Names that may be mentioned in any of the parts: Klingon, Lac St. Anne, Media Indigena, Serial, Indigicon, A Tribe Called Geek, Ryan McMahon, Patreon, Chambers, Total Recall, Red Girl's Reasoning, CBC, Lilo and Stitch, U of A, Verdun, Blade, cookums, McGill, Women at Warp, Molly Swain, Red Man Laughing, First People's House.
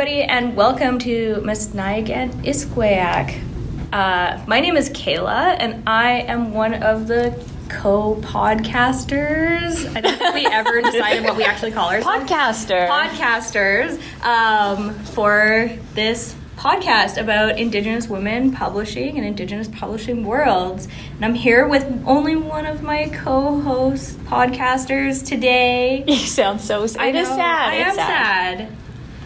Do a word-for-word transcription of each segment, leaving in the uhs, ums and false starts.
everybody, and welcome to Miss Nyag and Iskwayak. Uh, my name is Kayla, and I am one of the co-podcasters. I don't think we ever decided what we actually call ourselves. Podcaster. Podcasters um, for this podcast about Indigenous women publishing and Indigenous publishing worlds. And I'm here with only one of my co-host podcasters today. You sound so sad. I know. It is sad. I am sad. sad.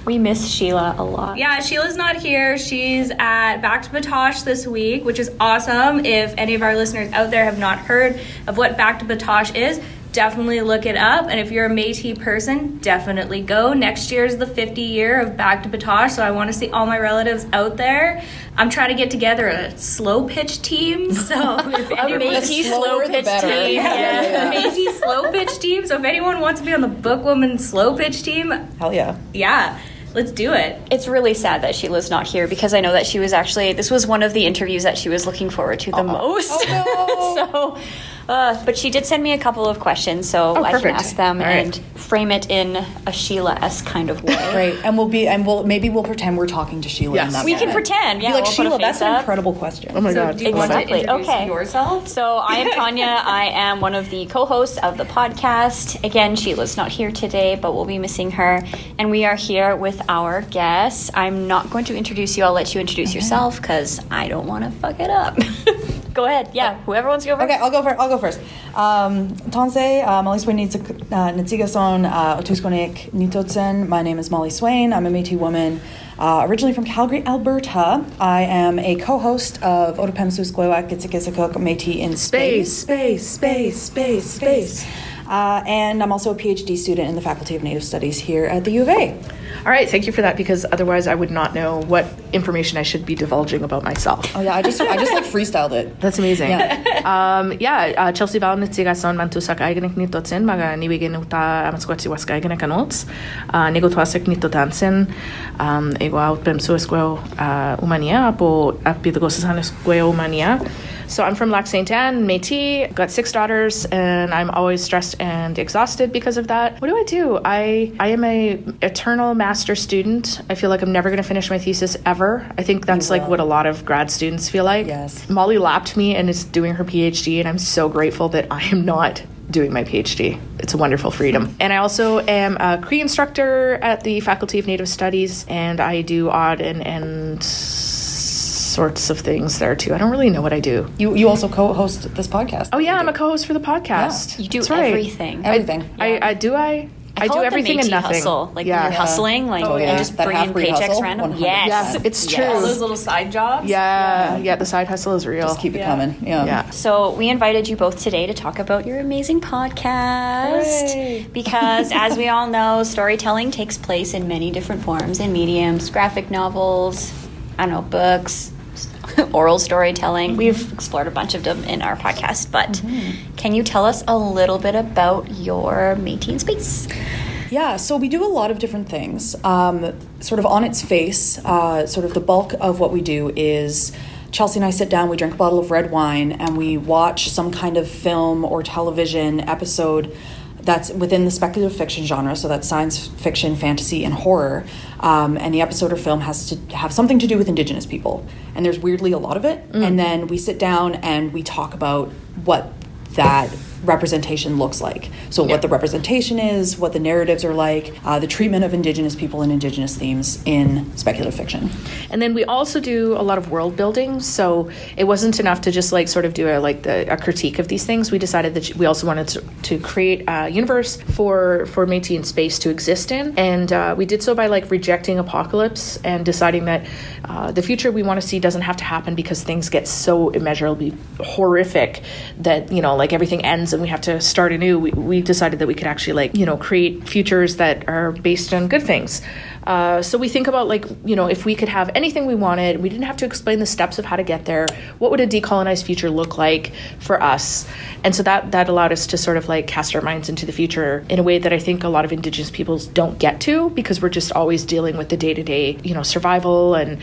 We miss Sheila a lot. Yeah, Sheila's not here. She's at Back to Batoche this week, which is awesome. If any of our listeners out there have not heard of what Back to Batoche is, definitely look it up. And if you're a Métis person, definitely go. Next year is the fiftieth year of Back to Batoche, so I want to see all my relatives out there. I'm trying to get together a slow pitch team. So if a Métis slow pitch team. Yeah. yeah. Métis slow pitch team. So if anyone wants to be on the Bookwoman slow pitch team, hell yeah. Yeah. Let's do it. It's really sad that Sheila's not here because I know that she was actually, this was one of the interviews that she was looking forward to the uh-oh. most. Oh, no. so, uh, but she did send me a couple of questions, so oh, I can ask them right. and frame it in a Sheila-esque kind of way. Right, and we'll be, and we'll maybe we'll pretend we're talking to Sheila. Yes, in that we moment. Can pretend. Yeah, be like we'll Sheila, that's up. An incredible question. Oh my so god, do you exactly. want to introduce okay. yourself? So I am Tanya. I am one of the co-hosts of the podcast. Again, Sheila's not here today, but we'll be missing her, and we are here with our guests. I'm not going to introduce you. I'll let you introduce okay. yourself because I don't want to fuck it up. Go ahead. Yeah, whoever wants to go first. Okay, I'll go first. I'll go first. Um, Tonse, uh, Molly Swain Nitsigason, Otuskonik Nitotsen. My name is Molly Swain. I'm a Métis woman, uh, originally from Calgary, Alberta. I am a co-host of Orupemsus Kwewewek Gitsikisakok, Métis in Space. Space, space, space, space, space. Uh, and I'm also a PhD student in the Faculty of Native Studies here at the U of A. All right, thank you for that, because otherwise I would not know what information I should be divulging about myself. Oh yeah, I just I just like freestyled it. That's amazing. Yeah. um, yeah, Chelsea Val Nitsigason Mantusak Aigenik Nitotsin, Maga Niwigenuta Amatskotsi Waskaigenek Anots, Negotwasek Nitotansin, Ego Outpemsuesqueo Umania, Apo Apidagosanesqueo Umania. So I'm from Lac Saint Anne, Métis, got six daughters, and I'm always stressed and exhausted because of that. What do I do? I, I am a eternal master student. I feel like I'm never going to finish my thesis ever. I think that's like what a lot of grad students feel like. Yes. Molly lapped me and is doing her PhD, and I'm so grateful that I am not doing my PhD. It's a wonderful freedom. And I also am a Cree instructor at the Faculty of Native Studies, and I do odd and... and sorts of things there too. I don't really know what I do. You you also co-host this podcast. Oh yeah, I'm a co-host for the podcast. Yeah. You do That's everything. Right. Everything. I, yeah. I, I do I I, I do everything and nothing. Hustle. Like yeah. when you're hustling, like oh, yeah. and just that bring in paychecks hustle, random. Yes. yes, it's true. Yes. All those little side jobs. Yeah. yeah, yeah. The side hustle is real. Just keep yeah. it coming. Yeah. yeah. So we invited you both today to talk about your amazing podcast Hooray. because, as we all know, storytelling takes place in many different forms and mediums: graphic novels, I don't know, books, oral storytelling. We've explored a bunch of them in our podcast, but mm-hmm. can you tell us a little bit about your Métis in Space? Yeah, so we do a lot of different things. Um, sort of on its face, uh, sort of the bulk of what we do is Chelsea and I sit down, we drink a bottle of red wine, and we watch some kind of film or television episode that's within the speculative fiction genre, so that's science fiction, fantasy, and horror. Um, and the episode or film has to have something to do with Indigenous people. And there's weirdly a lot of it. Mm. And then we sit down and we talk about what that representation looks like. So yeah. what the representation is, what the narratives are like, uh, the treatment of Indigenous people and Indigenous themes in speculative fiction. And then we also do a lot of world building. So it wasn't enough to just like sort of do a like the, a critique of these things. We decided that we also wanted to, to create a universe for for Métis in Space to exist in, and uh, we did so by like rejecting apocalypse and deciding that uh, the future we want to see doesn't have to happen because things get so immeasurably horrific that, you know, like everything ends and we have to start anew. We, we decided that we could actually, like, you know, create futures that are based on good things. Uh, so we think about, like, you know, if we could have anything we wanted, we didn't have to explain the steps of how to get there, what would a decolonized future look like for us? And so that, that allowed us to sort of, like, cast our minds into the future in a way that I think a lot of Indigenous peoples don't get to because we're just always dealing with the day-to-day, you know, survival and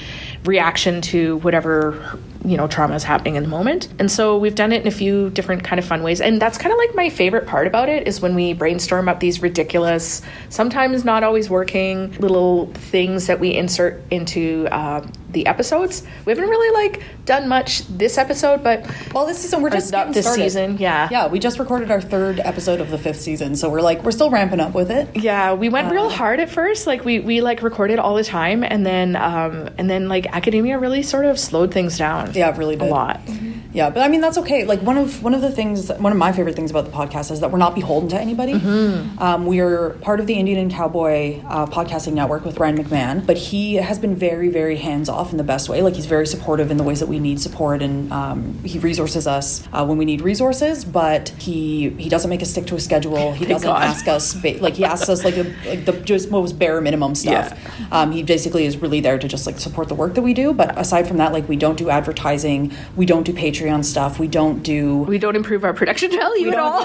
reaction to whatever you know, trauma is happening in the moment. And so we've done it in a few different kind of fun ways. And that's kind of like my favorite part about it is when we brainstorm up these ridiculous, sometimes not always working little things that we insert into uh, the episodes. We haven't really like done much this episode, but well, this season we're just getting this started. Season, yeah, yeah. We just recorded our third episode of the fifth season, so we're like we're still ramping up with it. Yeah, we went uh, real hard at first. Like we we like recorded all the time, and then um, and then like academia really sort of slowed things down. Yeah, it really did a lot. Mm-hmm. Yeah, but I mean that's okay. Like one of one of the things, one of my favorite things about the podcast is that we're not beholden to anybody. Mm-hmm. Um, we are part of the Indian and Cowboy uh, podcasting network with Ryan McMahon, but he has been very, very hands off in the best way. Like he's very supportive in the ways that we need support, and um, he resources us uh, when we need resources. But he he doesn't make us stick to a schedule. He Thank doesn't God. ask us ba- like he asks us like, a, like the just most bare minimum stuff. Yeah. Um, he basically is really there to just like support the work that we do. But aside from that, like we don't do advertising, we don't do Patreon. Patreon stuff. We don't do... We don't improve our production value at all.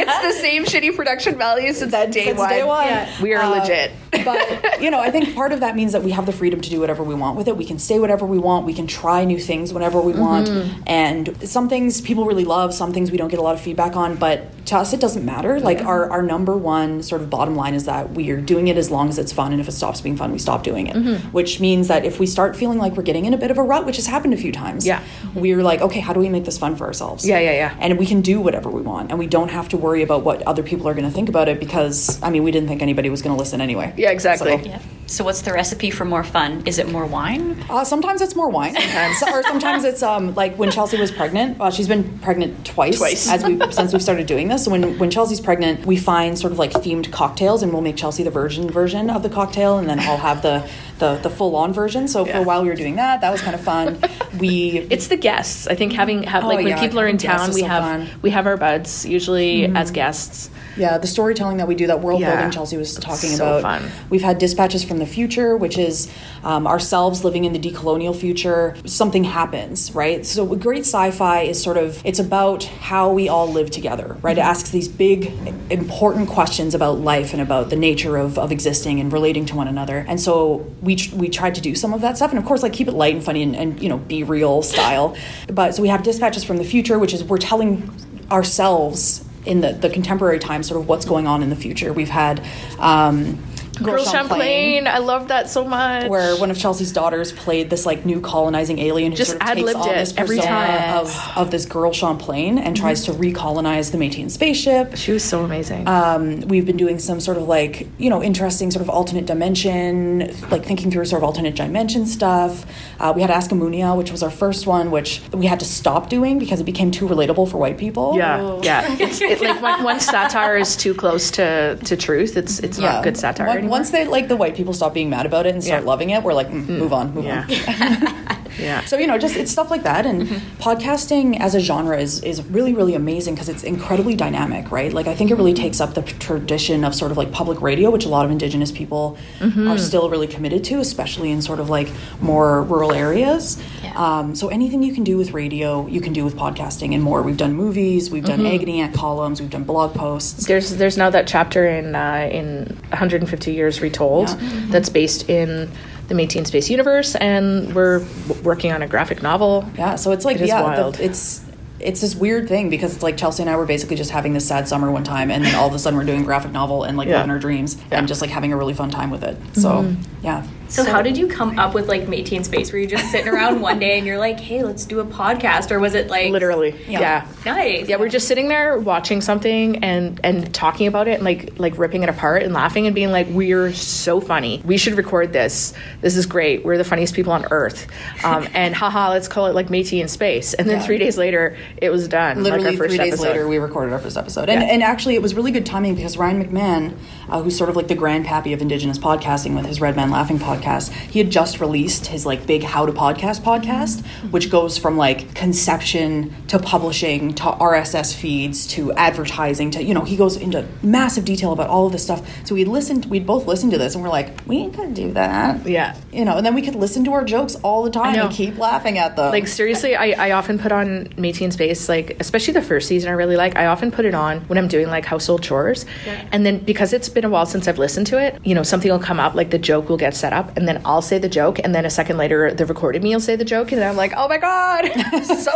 It's the same shitty production value since that day since one. Day one. Yeah. We are uh, legit. But, you know, I think part of that means that we have the freedom to do whatever we want with it. We can say whatever we want. We can try new things whenever we mm-hmm. want. And some things people really love, some things we don't get a lot of feedback on, but to us it doesn't matter. Like yeah. our, our number one sort of bottom line is that we are doing it as long as it's fun, and if it stops being fun, we stop doing it. Mm-hmm. Which means that if we start feeling like we're getting in a bit of a rut, which has happened a few times, yeah. we're like, okay, how do we make this fun for ourselves? Yeah, yeah, yeah. And we can do whatever we want, and we don't have to worry about what other people are going to think about it because, I mean, we didn't think anybody was going to listen anyway. Yeah, exactly. So, yeah. So what's the recipe for more fun? Is it more wine? Uh, sometimes it's more wine. Sometimes. Or sometimes it's um, like when Chelsea was pregnant. Uh, she's been pregnant twice, twice. As we since we've started doing this. So when, when Chelsea's pregnant, we find sort of like themed cocktails, and we'll make Chelsea the virgin version of the cocktail, and then I'll have the the, the full-on version. So yeah. for a while we were doing that. That was kind of fun. We It's the guests. I think having have, like oh, when yeah. people are in town, we so have fun. we have our buds usually mm-hmm. as guests. Yeah, the storytelling that we do, that world yeah. building Chelsea was talking so about. Fun. We've had dispatches from the future, which is um, ourselves living in the decolonial future. Something happens, right? So great sci-fi is sort of, it's about how we all live together, right? Mm-hmm. It asks these big, important questions about life and about the nature of, of existing and relating to one another. And so we tr- we tried to do some of that stuff. And of course, like keep it light and funny and, and you know, be real style. But so we have dispatches from the future, which is we're telling ourselves in the, the contemporary time sort of what's going on in the future. We've had... Um, Girl Champlain. Champlain, I love that so much. Where one of Chelsea's daughters played this like new colonizing alien who just sort of takes on this persona of, of this girl Champlain and mm-hmm. tries to recolonize the Métis in spaceship. She was so amazing. Um, we've been doing some sort of like, you know, interesting sort of alternate dimension, like thinking through sort of alternate dimension stuff. Uh, we had Askamunia, which was our first one, which we had to stop doing because it became too relatable for white people. Yeah, oh. yeah. It's it, like when, when satire is too close to, to truth, it's it's yeah. not good satire. One, Once they like the white people stop being mad about it and start yeah. loving it, we're like, mm, mm. move on, move yeah. on. yeah. So you know, just it's stuff like that, and mm-hmm. podcasting as a genre is is really really amazing because it's incredibly dynamic, right? Like I think it really takes up the tradition of sort of like public radio, which a lot of Indigenous people mm-hmm. are still really committed to, especially in sort of like more rural areas. Yeah. Um, so anything you can do with radio, you can do with podcasting and more. We've done movies, we've done mm-hmm. Agniat columns, we've done blog posts. There's there's now that chapter in uh, in one hundred fifty Years Retold yeah. mm-hmm. that's based in the Métis in Space universe, and we're w- working on a graphic novel. Yeah, so it's like, it yeah, wild. The, it's it's this weird thing because it's like Chelsea and I were basically just having this sad summer one time, and then all of a sudden we're doing a graphic novel and like yeah. living our dreams yeah. and just like having a really fun time with it. So, mm-hmm. yeah. So, so how did you come up with like Métis in Space? Were you just sitting around one day and you're like, hey, let's do a podcast? Or was it like... Literally. Yeah. yeah. Nice. Yeah, we're just sitting there watching something and, and talking about it and like like ripping it apart and laughing and being like, we're so funny. We should record this. This is great. We're the funniest people on Earth. Um, and haha, let's call it like Métis in Space. And then yeah. three days later, it was done. Literally like our first three days episode. later, we recorded our first episode. And, yeah. and actually, it was really good timing because Ryan McMahon, uh, who's sort of like the grandpappy of Indigenous podcasting with his Red Man Laughing podcast, Podcast. He had just released his like big How to Podcast podcast, which goes from like conception to publishing to R S S feeds to advertising to, you know, he goes into massive detail about all of this stuff. So we listened, we'd both listened to this and we're like, we ain't gonna do that. Yeah. You know, and then we could listen to our jokes all the time and keep laughing at them. Like seriously, I, I often put on Métis in Space, like especially the first season I really like, I often put it on when I'm doing like household chores. Yeah. And then because it's been a while since I've listened to it. You know, something will come up, like the joke will get set up, and then I'll say the joke, and then a second later, the recorded me will say the joke, and then I'm like, oh my God, so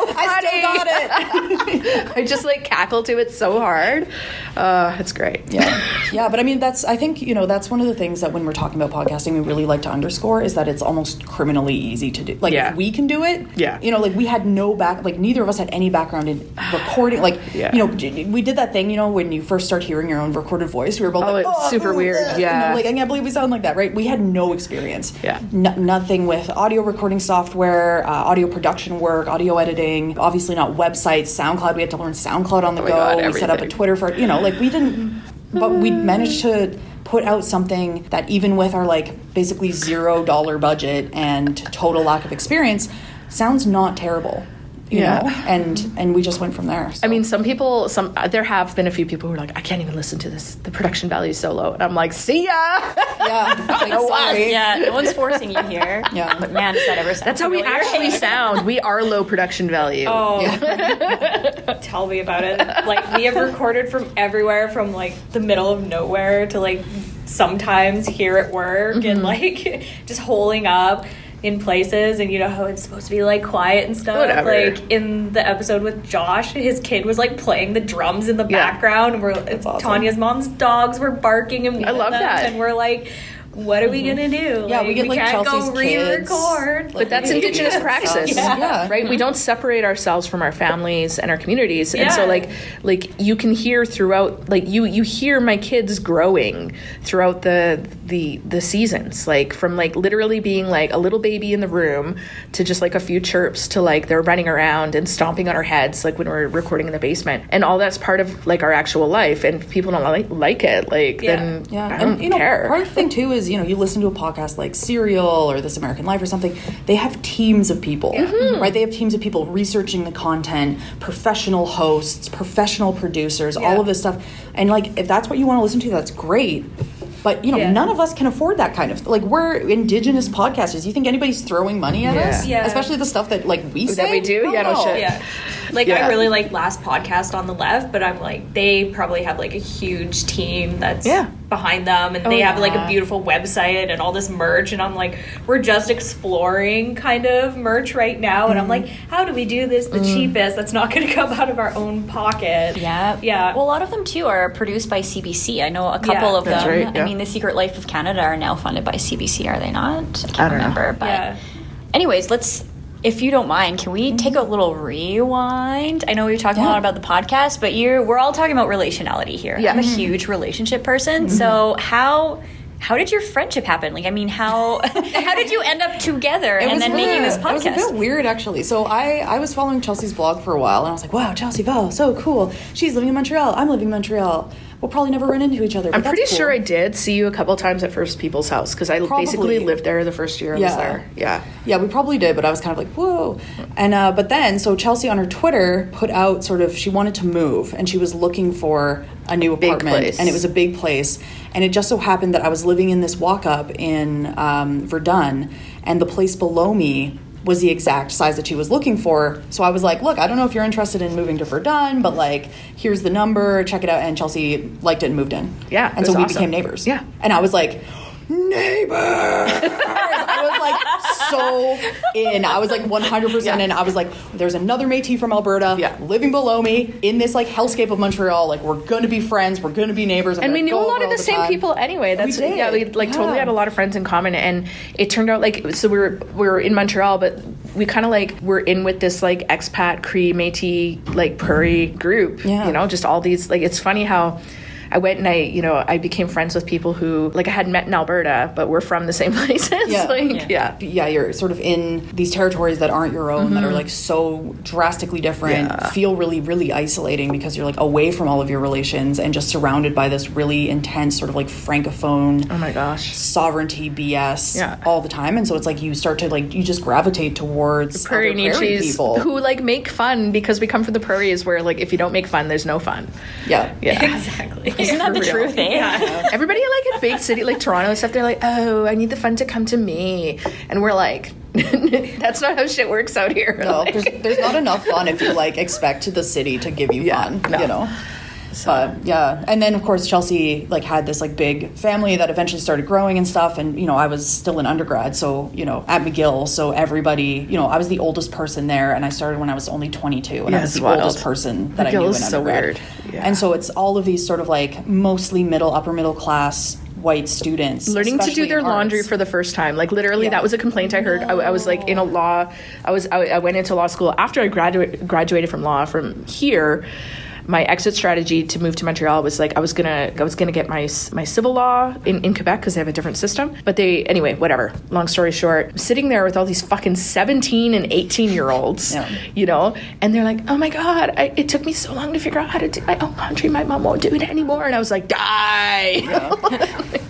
funny. I still got it. I just like cackle to it so hard. Uh, it's great. Yeah. Yeah, but I mean, that's, I think, you know, that's one of the things that when we're talking about podcasting, we really like to underscore is that it's almost criminally easy to do. Like, yeah. If we can do it. Yeah. You know, like we had no back, like neither of us had any background in recording. Like, yeah. You know, we did that thing, you know, when you first start hearing your own recorded voice, we were both oh, like, it's oh, super oh, weird. Uh, yeah. You know, like, I can't believe we sound like that, right? We had no experience. Yeah. No, nothing with audio recording software, uh, audio production work, audio editing, obviously not websites, SoundCloud. We had to learn SoundCloud on the oh go. God, we everything. Set up a Twitter for, you know, like we didn't, but we managed to put out something that even with our like basically zero dollar budget and total lack of experience sounds not terrible. You yeah. know? And and we just went from there. So. I mean, some people, some there have been a few people who are like, I can't even listen to this. The production value is so low. And I'm like, see ya! Yeah. Like, no sorry. Yeah, no one's forcing you here. Yeah. But man, does that ever sound That's familiar. How we actually sound. We are low production value. Oh. Yeah. Tell me about it. Like, we have recorded from everywhere, from, like, the middle of nowhere to, like, sometimes here at work mm-hmm. and, like, just holing up. In places, and you know how it's supposed to be like quiet and stuff. Whatever. Like in the episode with Josh, his kid was like playing the drums in the yeah. background. And we're That's awesome. Tanya's mom's dogs were barking, and we I love them, that. And we're like. What are we gonna do? Yeah, like, we get we like can't Chelsea's go re-record. Kids. But that's Indigenous practice, yeah. Yeah. Right? We don't separate ourselves from our families and our communities, yeah. And so like, like you can hear throughout, like you you hear my kids growing throughout the the the seasons, like from like literally being like a little baby in the room to just like a few chirps to like they're running around and stomping on our heads, like when we're recording in the basement, and all that's part of like our actual life. And if people don't like like it, like yeah. then yeah. I don't and, you know, care. Part of the thing too is. You know, you listen to a podcast like Serial or This American Life or something, they have teams of people, mm-hmm. right? They have teams of people researching the content, professional hosts, professional producers, yeah. all of this stuff. And, like, if that's what you want to listen to, that's great. But, you know, yeah. none of us can afford that kind of... Like, we're Indigenous podcasters. You think anybody's throwing money at yeah. us? Yeah. Especially the stuff that, like, we say? That we do? Oh, yeah, no shit. Yeah. Like, yeah. I really like Last Podcast on the Left, but I'm like, they probably have, like, a huge team that's yeah. behind them, and oh, they yeah. have, like, a beautiful website and all this merch, and I'm like, we're just exploring kind of merch right now, and mm. I'm like, how do we do this the mm. cheapest? That's not going to come out of our own pocket. Yeah. Yeah. Well, a lot of them, too, are produced by C B C. I know a couple yeah. of that's them. Right, yeah. I mean, The Secret Life of Canada are now funded by C B C, are they not? I can't I don't remember. Know. But yeah. anyways, let's, if you don't mind, can we take a little rewind? I know we were talking yeah. a lot about the podcast, but you're we're all talking about relationality here. Yeah. I'm a huge relationship person, mm-hmm. so how... How did your friendship happen? Like, I mean, how how did you end up together it and then weird. Making this podcast? It was a bit weird, actually. So I, I was following Chelsea's blog for a while, and I was like, wow, Chelsea Val, so cool. She's living in Montreal. I'm living in Montreal. We'll probably never run into each other. But I'm that's pretty cool. sure I did see you a couple times at First People's House, because I probably. basically lived there the first year I yeah. was there. Yeah. Yeah, we probably did, but I was kind of like, whoa. And uh, but then, so Chelsea on her Twitter put out sort of, she wanted to move, and she was looking for a new apartment. And it was a big place. And it just so happened that I was living in this walk-up in um, Verdun, and the place below me was the exact size that she was looking for. So I was like, look, I don't know if you're interested in moving to Verdun, but, like, here's the number, check it out. And Chelsea liked it and moved in. Yeah, and so we awesome. became neighbors. Yeah. And I was like, neighbors! I was, like, so in. I was, like, one hundred percent yeah. in. I was like, there's another Métis from Alberta yeah. living below me in this, like, hellscape of Montreal. Like, we're going to be friends. We're going to be neighbors. I'm and we knew a lot of the, the same time. People anyway. That's we did. Yeah, we, like, yeah. totally had a lot of friends in common. And it turned out, like, so we were, we were in Montreal, but we kind of, like, were in with this, like, expat, Cree, Métis, like, Prairie group. Yeah. You know, just all these, like, it's funny how... I went and I, you know, I became friends with people who, like, I hadn't met in Alberta, but we're from the same places. Yeah. Like, yeah. yeah. Yeah, you're sort of in these territories that aren't your own, mm-hmm. that are, like, so drastically different, yeah. feel really, really isolating because you're, like, away from all of your relations and just surrounded by this really intense sort of, like, francophone oh my gosh. sovereignty B S yeah. all the time. And so it's, like, you start to, like, you just gravitate towards the prairie, other prairie people. Who, like, make fun because we come from the prairies where, like, if you don't make fun, there's no fun. Yeah. Yeah. Exactly. Isn't that the real. Truth, eh? Yeah. Everybody, like, in big city, like Toronto and stuff, they're like, oh, I need the fun to come to me. And we're like... That's not how shit works out here. No, like. there's, there's not enough fun if you, like, expect the city to give you yeah, fun, no. you know? So. But yeah, and then of course Chelsea like had this like big family that eventually started growing and stuff. And you know, I was still an undergrad, so you know, at McGill, so everybody, you know, I was the oldest person there, and I started when I was only twenty-two, and yeah, I was the wild. oldest person that McGill I knew is in undergrad. So weird. Yeah. And so it's all of these sort of like mostly middle upper middle class white students learning to do their laundry for the first time, like literally yeah. that was a complaint I heard. No. I, I was like in a law I was I, I went into law school after I graduate, graduated from law from here. My exit strategy to move to Montreal was like I was gonna I was gonna get my my civil law in, in Quebec because they have a different system. But they anyway, whatever. Long story short, sitting there with all these fucking seventeen and eighteen year olds, yeah. you know, and they're like, oh my god, I, it took me so long to figure out how to do my own laundry. My mom won't do it anymore, and I was like, die. Yeah.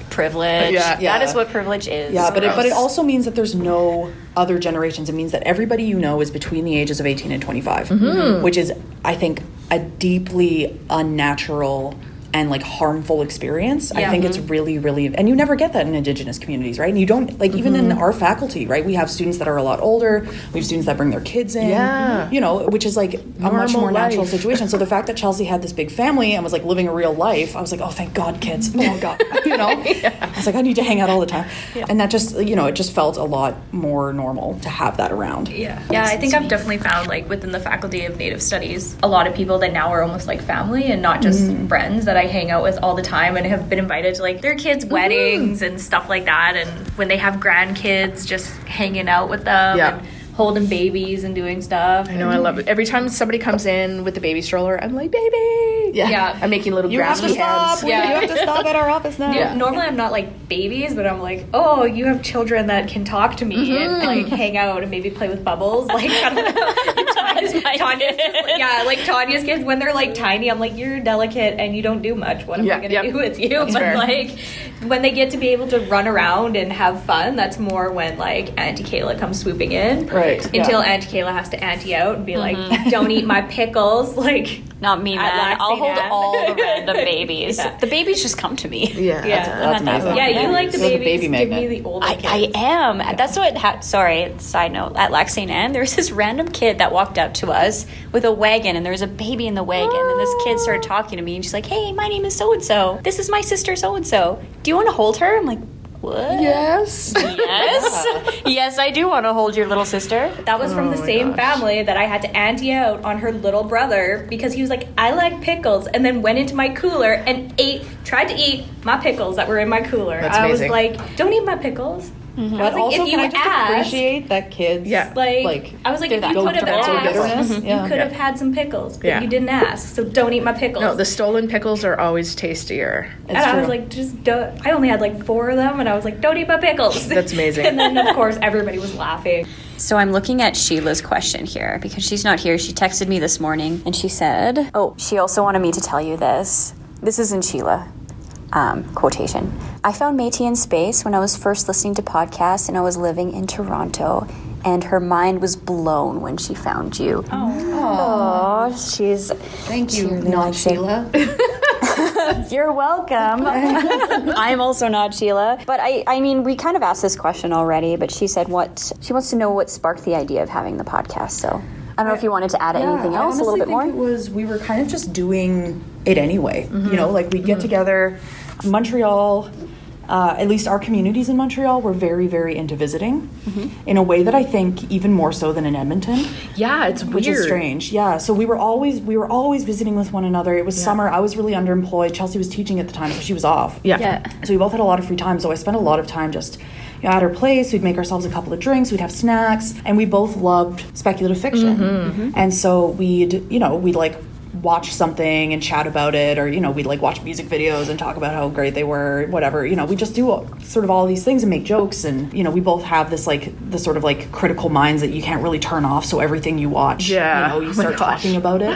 Privilege. Yeah. yeah, that is what privilege is. Yeah, but it, but it also means that there's no other generations. It means that everybody you know is between the ages of eighteen and twenty-five, mm-hmm. which is, I think, a deeply unnatural and like harmful experience. Yeah. I think mm-hmm. it's really, really, and you never get that in Indigenous communities, right? And you don't like mm-hmm. even in our faculty, right? We have students that are a lot older. We have students that bring their kids in, yeah. you know, which is like Normal a much more life. natural situation. So the fact that Chelsea had this big family and was like living a real life, I was like, oh, thank God, kids. Oh my God, you know. yeah. I was like, I need to hang out all the time, yeah. and that just, you know, it just felt a lot more normal to have that around. Yeah, yeah. I think I've definitely found like within the Faculty of Native Studies, a lot of people that now are almost like family and not just mm-hmm. friends that I I hang out with all the time and have been invited to like their kids' weddings mm-hmm. and stuff like that, and when they have grandkids just hanging out with them yeah. and holding babies and doing stuff. I know, I love it. Every time somebody comes in with the baby stroller, I'm like, baby! Yeah. yeah. I'm making little grassy hands. Yeah. You have to stop at our office now. Yeah. Normally I'm not like babies, but I'm like, oh, you have children that can talk to me mm-hmm. and like hang out and maybe play with bubbles. Like, I don't know. Tanya's, Tanya's just, like, yeah, like Tanya's kids, when they're like tiny, I'm like, you're delicate and you don't do much. What am yeah. I going to yep. do with you? That's but fair. Like, when they get to be able to run around and have fun, that's more when like Auntie Kayla comes swooping in. Right. Right, until yeah. Auntie Kayla has to auntie out and be mm-hmm. like, don't eat my pickles. Like, not me, man. I'll hold Anne. all the random babies. yeah. The babies just come to me. Yeah, yeah, that's, that's yeah. yeah you like the so babies. The baby magnet. Give me the older I, kids. I am. Yeah. That's what. Ha- Sorry, side note. At Lac Saint Anne, there was this random kid that walked up to us with a wagon, and there was a baby in the wagon. Oh. And this kid started talking to me, and she's like, "Hey, my name is so and so. This is my sister so and so. Do you want to hold her?" I'm like, what? Yes. Yes. Yes, I do want to hold your little sister. That was oh from the same gosh. family that I had to auntie out on her little brother because he was like, I like pickles, and then went into my cooler and ate, tried to eat my pickles that were in my cooler. That's I amazing. was like, don't eat my pickles. Mm-hmm. But like, also, if you can I just ask, appreciate that kids yeah. like, like I was like, if you could have asked, mm-hmm. yeah. you could yeah. have had some pickles, but yeah. you didn't ask, so don't eat my pickles. No, the stolen pickles are always tastier. It's and true. I was like, just don't. I only had like four of them, and I was like, don't eat my pickles. That's amazing. And then of course everybody was laughing. So I'm looking at Sheila's question here because she's not here. She texted me this morning and she said, oh, she also wanted me to tell you this. This isn't Sheila. Um, quotation. I found Métis in Space when I was first listening to podcasts, and I was living in Toronto, and her mind was blown when she found you. Oh, Aww. she's thank you, not Sheila. You're welcome. I'm also not Sheila, but I, I mean, we kind of asked this question already. But she said what she wants to know what sparked the idea of having the podcast. So. I don't know if you wanted to add yeah, anything else a little bit more. I think it was we were kind of just doing it anyway. Mm-hmm. You know, like we'd get mm-hmm. together. Montreal, uh, at least our communities in Montreal, were very, very into visiting mm-hmm. in a way that I think even more so than in Edmonton. Yeah, it's weird. Which is strange. Yeah, so we were always we were always visiting with one another. It was yeah. summer. I was really underemployed. Chelsea was teaching at the time, so she was off. Yeah. yeah. So we both had a lot of free time. So I spent a lot of time just... at her place, we'd make ourselves a couple of drinks, we'd have snacks, and we both loved speculative fiction. Mm-hmm, mm-hmm. And so we'd, you know, we'd like watch something and chat about it, or, you know, we'd like watch music videos and talk about how great they were, whatever. You know, we just do all, sort of all these things and make jokes. And, you know, we both have this like, the sort of like critical minds that you can't really turn off. So everything you watch, yeah. you know, you start oh talking about it.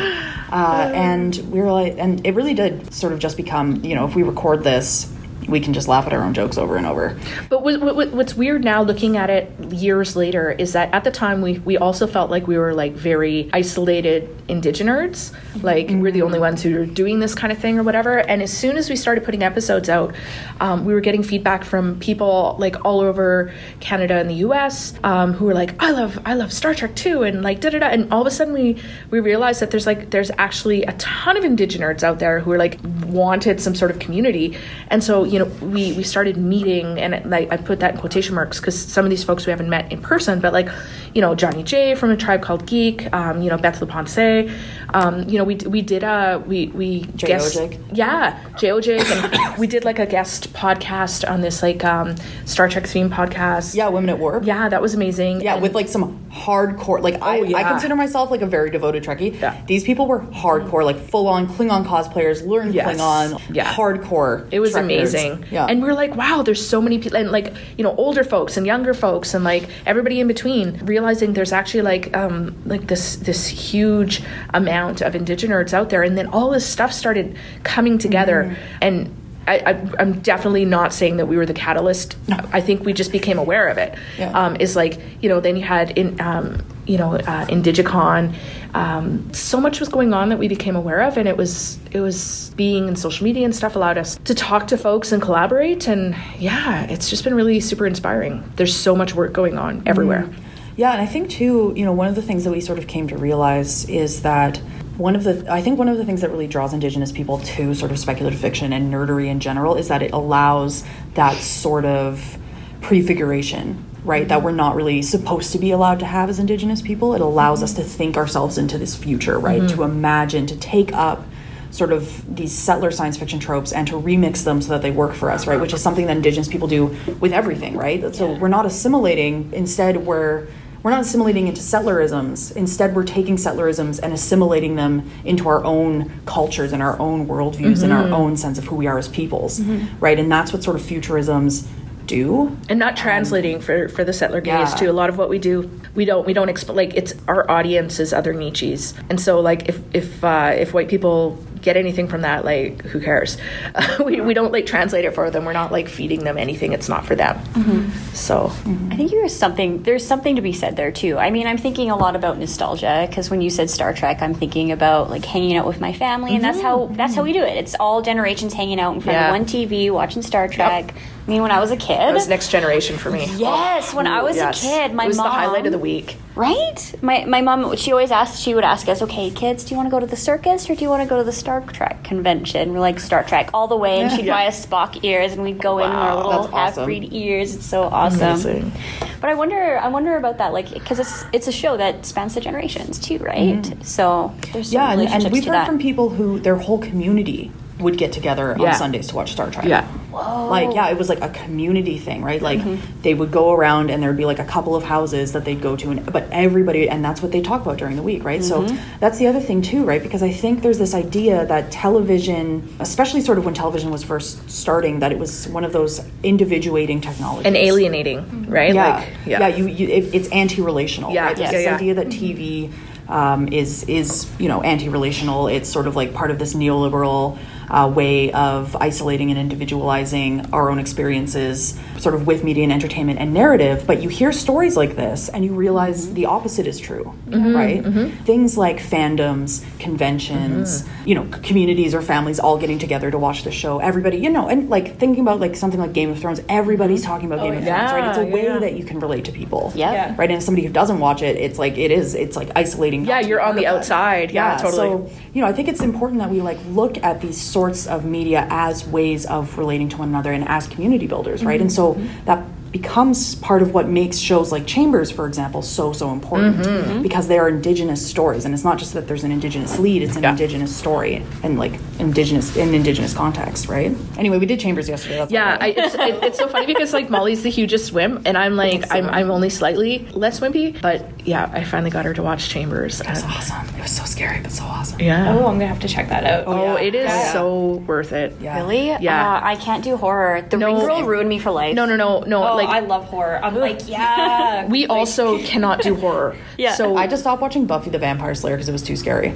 Uh, and we were like, and it really did sort of just become, you know, if we record this, we can just laugh at our own jokes over and over. But w- w- what's weird now, looking at it years later, is that at the time we we also felt like we were like very isolated indigeners, like mm-hmm. we're the only ones who are doing this kind of thing or whatever. And as soon as we started putting episodes out, um, we were getting feedback from people like all over Canada and the U S um, who were like, I love I love Star Trek too, and like da da da. And all of a sudden we we realized that there's like there's actually a ton of indigeners out there who are like wanted some sort of community, and so. You You know, we, we started meeting, and it, like I put that in quotation marks because some of these folks we haven't met in person, but like, you know, Johnny J from A Tribe Called Geek, um, you know, Beth LaPonce, um, you know, we we did a we we J. guest, Ojig. yeah, J. Ojig, and we did like a guest podcast on this like um, Star Trek theme podcast. Yeah, Women at Warp. Yeah, that was amazing. Yeah, and with like some hardcore, like oh, I yeah. I consider myself like a very devoted Trekkie. Yeah. These people were hardcore, like full on Klingon cosplayers, learned yes. Klingon, yeah. hardcore. It was Trekkers. Amazing. Yeah. And we're like, wow, there's so many people, and like, you know, older folks and younger folks and like everybody in between, realizing there's actually like um, like this this huge amount of indigeners out there. And then all this stuff started coming together. Mm-hmm. And I, I, I'm definitely not saying that we were the catalyst. No. I think we just became aware of it. Yeah. Um, it's like, you know, then you had in um, you know uh, Indigicon. Um, so much was going on that we became aware of, and it was it was being in social media and stuff allowed us to talk to folks and collaborate. And yeah, it's just been really super inspiring. There's so much work going on everywhere. Mm. Yeah, and I think too, you know, one of the things that we sort of came to realize is that. One of the, I think one of the things that really draws Indigenous people to sort of speculative fiction and nerdery in general is that it allows that sort of prefiguration, right, that we're not really supposed to be allowed to have as Indigenous people. It allows us to think ourselves into this future, right, mm-hmm. to imagine, to take up sort of these settler science fiction tropes and to remix them so that they work for us, right, which is something that Indigenous people do with everything, right? So yeah. we're not assimilating, instead we're... We're not assimilating into settlerisms. Instead, we're taking settlerisms and assimilating them into our own cultures and our own worldviews mm-hmm. and our own sense of who we are as peoples, mm-hmm. right? And that's what sort of futurisms do. And not translating um, for, for the settler gaze, yeah. too. A lot of what we do, we don't, we don't, exp- like, it's our audience is other niches. And so, like, if, if, uh, if white people... get anything from that, like, who cares? Uh, we, we don't, like, translate it for them. We're not, like, feeding them anything. It's not for them. Mm-hmm. So. Mm-hmm. I think there's something, there's something to be said there, too. I mean, I'm thinking a lot about nostalgia, because when you said Star Trek, I'm thinking about, like, hanging out with my family, mm-hmm. and that's how that's mm-hmm. how we do it. It's all generations hanging out in front yeah. of one T V, watching Star Trek. Yep. I mean, when I was a kid. That was Next Generation for me. Yes, when Ooh, I was yes. a kid, my mom. It was mom, the highlight of the week. Right? My my mom, she always asked, she would ask us, okay, kids, do you want to go to the circus or do you want to go to the Star Trek convention? We're like, Star Trek all the way. And she'd yeah. buy us Spock ears and we'd go wow, in with our little half-breed awesome. ears. It's so awesome. Amazing. But I wonder I wonder about that, like, because it's, it's a show that spans the generations too, right? Mm-hmm. So there's some yeah, relationships to that. Yeah, and we've heard from people who their whole community would get together yeah. on Sundays to watch Star Trek. Yeah. Whoa. Like, yeah, it was like a community thing, right? Like, mm-hmm. they would go around and there would be like a couple of houses that they'd go to, and but everybody, and that's what they talk about during the week, right? Mm-hmm. So that's the other thing too, right? Because I think there's this idea that television, especially sort of when television was first starting, that it was one of those individuating technologies. And alienating, mm-hmm. right? Yeah. Like, yeah, yeah you, you, it, it's anti-relational, yeah. right? There's yeah, this yeah. idea that T V um, is, is, you know, anti-relational. It's sort of like part of this neoliberal... Uh, way of isolating and individualizing our own experiences sort of with media and entertainment and narrative, but you hear stories like this and you realize mm-hmm. the opposite is true, mm-hmm. right? Mm-hmm. Things like fandoms, conventions, mm-hmm. you know, communities or families all getting together to watch the show, everybody, you know, and like thinking about like something like Game of Thrones, everybody's talking about oh, Game yeah. of Thrones, right? It's a way yeah. that you can relate to people, yep. yeah, right? And if somebody who doesn't watch it, it's like, it is, it's like isolating. Yeah, you're on the outside, yeah, yeah, totally. So, you know, I think it's important that we like look at these sorts of media as ways of relating to one another and as community builders, right? Mm-hmm. And so that becomes part of what makes shows like Chambers, for example, so, so important mm-hmm. because they are Indigenous stories. And it's not just that there's an Indigenous lead, it's an yeah. Indigenous story and like Indigenous in Indigenous context, right? Anyway, we did Chambers yesterday. That's yeah, I, it's, I, it's so funny because like Molly's the hugest swim and I'm like, so. I'm, I'm only slightly less wimpy, but yeah, I finally got her to watch Chambers. It was awesome. It was so scary, but so awesome. Yeah. Oh, I'm going to have to check that out. Oh, yeah. It is yeah. so worth it. Yeah. Really? Yeah. Uh, I can't do horror. The no, Ring Girl ruined me for life. No, no, no, no. Oh. Like, like, I love horror. I'm like, yeah. We also cannot do horror. Yeah. So I had to stop watching Buffy the Vampire Slayer because it was too scary.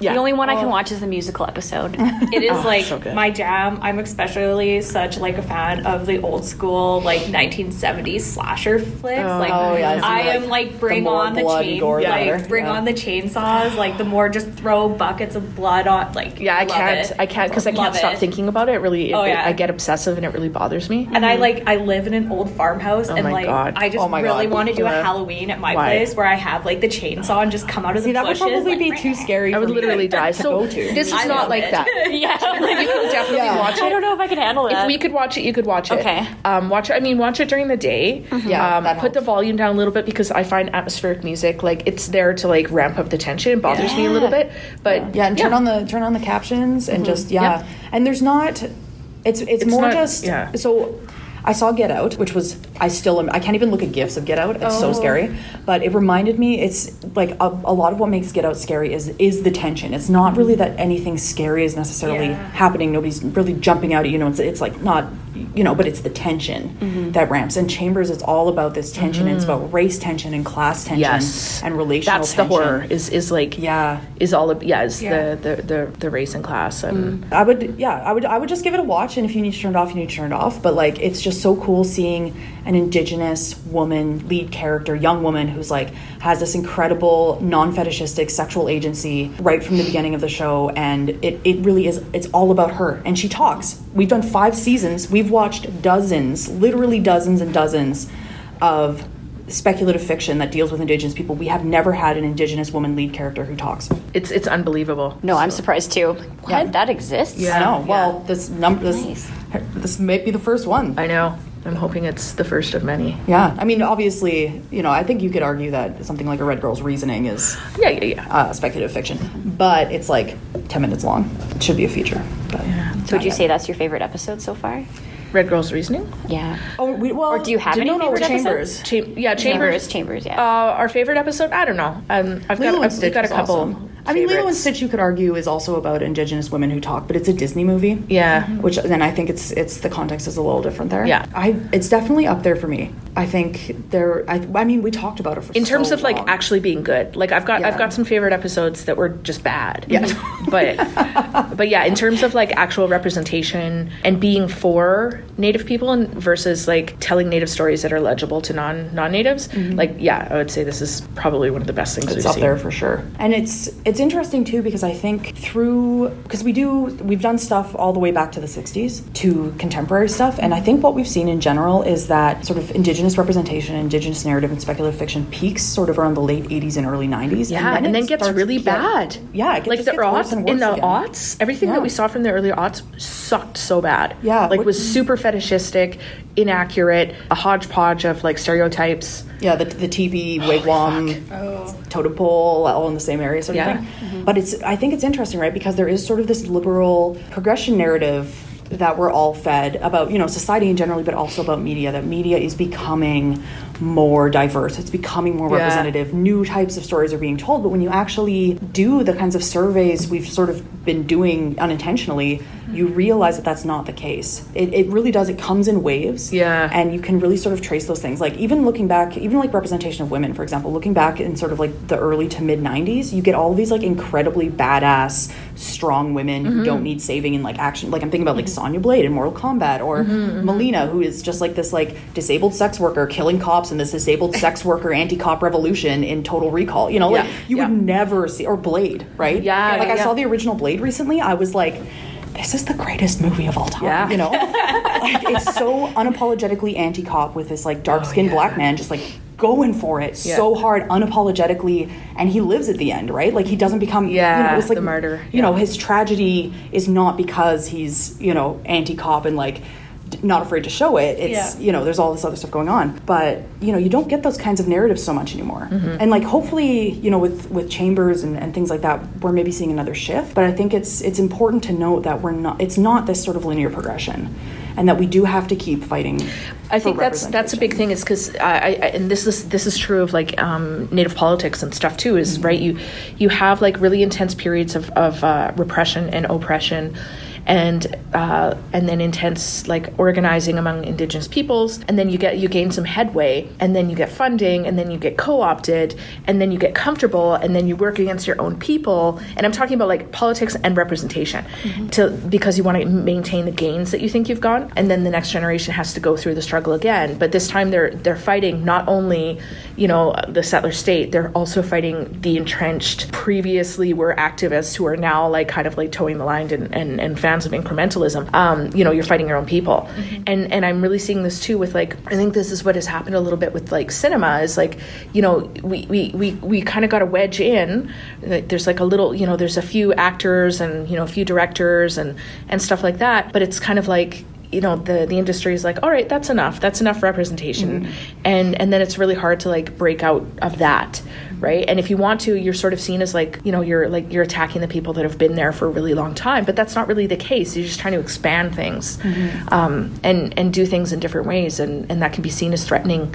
Yeah. The only one oh. I can watch is the musical episode. It is oh, like so my jam. I'm especially such like a fan of the old school like nineteen seventies slasher flicks. Oh, like oh, yeah, I, I like, am like bring the on the chain, like bring yeah. on the chainsaws. Like the more just throw buckets of blood on. Like yeah, I can't. It. I can't because I can't stop it. thinking about it. Really, oh, it, yeah. I get obsessive and it really bothers me. And mm-hmm. I like I live in an old farmhouse oh, and like God. I just oh, really God. want to do a Halloween at my Why? place where I have like the chainsaw and just come out of See, the bushes. That would probably like, be too scary. I would literally die. So this is I not like it. that. Yeah, like, you can definitely yeah. watch it. I don't know if I can handle it. If we could watch it, you could watch it. Okay. Um, watch it. I mean, watch it during the day. Mm-hmm. Yeah. Um, put helps. the volume down a little bit because I find atmospheric music like it's there to like ramp up the tension. It bothers yeah. me a little bit, but yeah, and turn on the turn on the captions and mm-hmm. just yeah. Yep. And there's not. It's it's, it's more not, just yeah. so. I saw Get Out, which was, I still am, I can't even look at GIFs of Get Out. It's oh. so scary. But it reminded me, it's like a, a lot of what makes Get Out scary is is the tension. It's not really that anything scary is necessarily yeah. happening. Nobody's really jumping out at you. Know, it's, it's like not, you know, but it's the tension mm-hmm. that ramps. And Chambers, it's all about this tension. Mm-hmm. And it's about race tension and class tension yes. and relational That's tension. That's the horror is, is like, yeah, is all of, yeah, is yeah. The, the, the, the race and class. And mm. I would, yeah, I would, I would just give it a watch. And if you need to turn it off, you need to turn it off. But like, it's just so cool seeing an Indigenous woman, lead character, young woman who's like has this incredible non-fetishistic sexual agency right from the beginning of the show, and it, it really is, it's all about her. And she talks. We've done five seasons. We've watched dozens, literally dozens and dozens of speculative fiction that deals with Indigenous people. We have never had an Indigenous woman lead character who talks. It's it's unbelievable. No, so. I'm surprised too. What? Yeah. That exists? Yeah. I know. Yeah. Well, this number this nice. this may be the first one. I know. I'm hoping it's the first of many. Yeah. I mean, obviously, you know, I think you could argue that something like a Red Girl's Reasoning is yeah, yeah, yeah. Uh, speculative fiction. But it's like ten minutes long. It should be a feature. But yeah. So would you yet. say that's your favorite episode so far? Red Girl's Reasoning? Yeah. Oh, we, well, or do you have do any you know, favorite Chambers. episodes? Cham- yeah, Chambers. Chambers, Chambers yeah. Uh, our favorite episode? I don't know. Um, I've Lilo got, I've, we've got a couple. Awesome. I mean, Lilo and Stitch, you could argue, is also about Indigenous women who talk, but it's a Disney movie. Yeah. Mm-hmm. Which then I think it's it's the context is a little different there. Yeah. I it's definitely up there for me. I think there. I, I mean, we talked about it for. In so terms of long. like actually being good, like I've got yeah. I've got some favorite episodes that were just bad. Yeah. but but yeah, in terms of like actual representation and being for Native people and versus like telling Native stories that are legible to non non Natives, mm-hmm. like yeah, I would say this is probably one of the best things it's we've seen. It's up there for sure, and it's it's. It's interesting too because I think through because we do we've done stuff all the way back to the sixties to contemporary stuff, and I think what we've seen in general is that sort of Indigenous representation, Indigenous narrative, and speculative fiction peaks sort of around the late eighties and early nineties. Yeah, and then, and then gets really bad. Yeah, yeah it gets, like the gets aughts worse and worse in the again. aughts, everything yeah. that we saw from the early aughts sucked so bad. Yeah, like what, was super fetishistic, inaccurate, a hodgepodge of like stereotypes. Yeah, the the T V oh, wigwam, oh. totem pole, all in the same area, sort yeah. of thing. Mm-hmm. But it's I think it's interesting, right? Because there is sort of this liberal progression narrative that we're all fed about, you know, society in generally, but also about media. That media is becoming more diverse. It's becoming more yeah. representative. New types of stories are being told. But when you actually do the kinds of surveys we've sort of been doing unintentionally, you realize that that's not the case. It, it really does. It comes in waves. Yeah. And you can really sort of trace those things. Like even looking back, even like representation of women, for example, looking back in sort of like the early to mid nineties, you get all these like incredibly badass, strong women mm-hmm. who don't need saving in like action. Like I'm thinking about like Sonya Blade in Mortal Kombat or mm-hmm. Melina, who is just like this like disabled sex worker killing cops and this disabled sex worker anti-cop revolution in Total Recall. You know, yeah. like you yeah. would never see, or Blade, right? Yeah. Like yeah, I yeah. saw the original Blade recently. I was like, this is the greatest movie of all time, yeah. you know? Like, it's so unapologetically anti-cop with this, like, dark-skinned oh, yeah. black man just, like, going for it yeah. so hard, unapologetically, and he lives at the end, right? Like, he doesn't become, yeah, you know, it's like, the martyr. You yeah. know, his tragedy is not because he's, you know, anti-cop and, like, not afraid to show it. It's, yeah. you know, there's all this other stuff going on. But, you know, you don't get those kinds of narratives so much anymore. Mm-hmm. And, like, hopefully, you know, with, with Chambers and, and things like that, we're maybe seeing another shift. But I think it's it's important to note that we're not, it's not this sort of linear progression. And that we do have to keep fighting. I think that's that's a big thing, is because I, I and this is this is true of like um, Native politics and stuff too. Is mm-hmm. right, you you have like really intense periods of of uh, repression and oppression, and uh, and then intense like organizing among Indigenous peoples, and then you get you gain some headway, and then you get funding, and then you get co-opted, and then you get comfortable, and then you work against your own people. And I'm talking about like politics and representation, mm-hmm. to because you want to maintain the gains that you think you've got, and then the next generation has to go through the struggle again. But this time they're they're fighting not only, you know, the settler state, they're also fighting the entrenched previously were activists who are now like kind of like towing the line and, and, and fans of incrementalism. Um, you know, you're fighting your own people. Mm-hmm. And and I'm really seeing this too with like, I think this is what has happened a little bit with like cinema is like, you know, we we, we, we kind of got a wedge in. Like, there's like a little, you know, there's a few actors and, you know, a few directors and, and stuff like that. But it's kind of like, you know, the, the industry is like, all right, that's enough. That's enough representation. Mm-hmm. And and then it's really hard to like break out of that. Right. And if you want to, you're sort of seen as like, you know, you're like you're attacking the people that have been there for a really long time. But that's not really the case. You're just trying to expand things, mm-hmm. um, and, and do things in different ways. And, and that can be seen as threatening,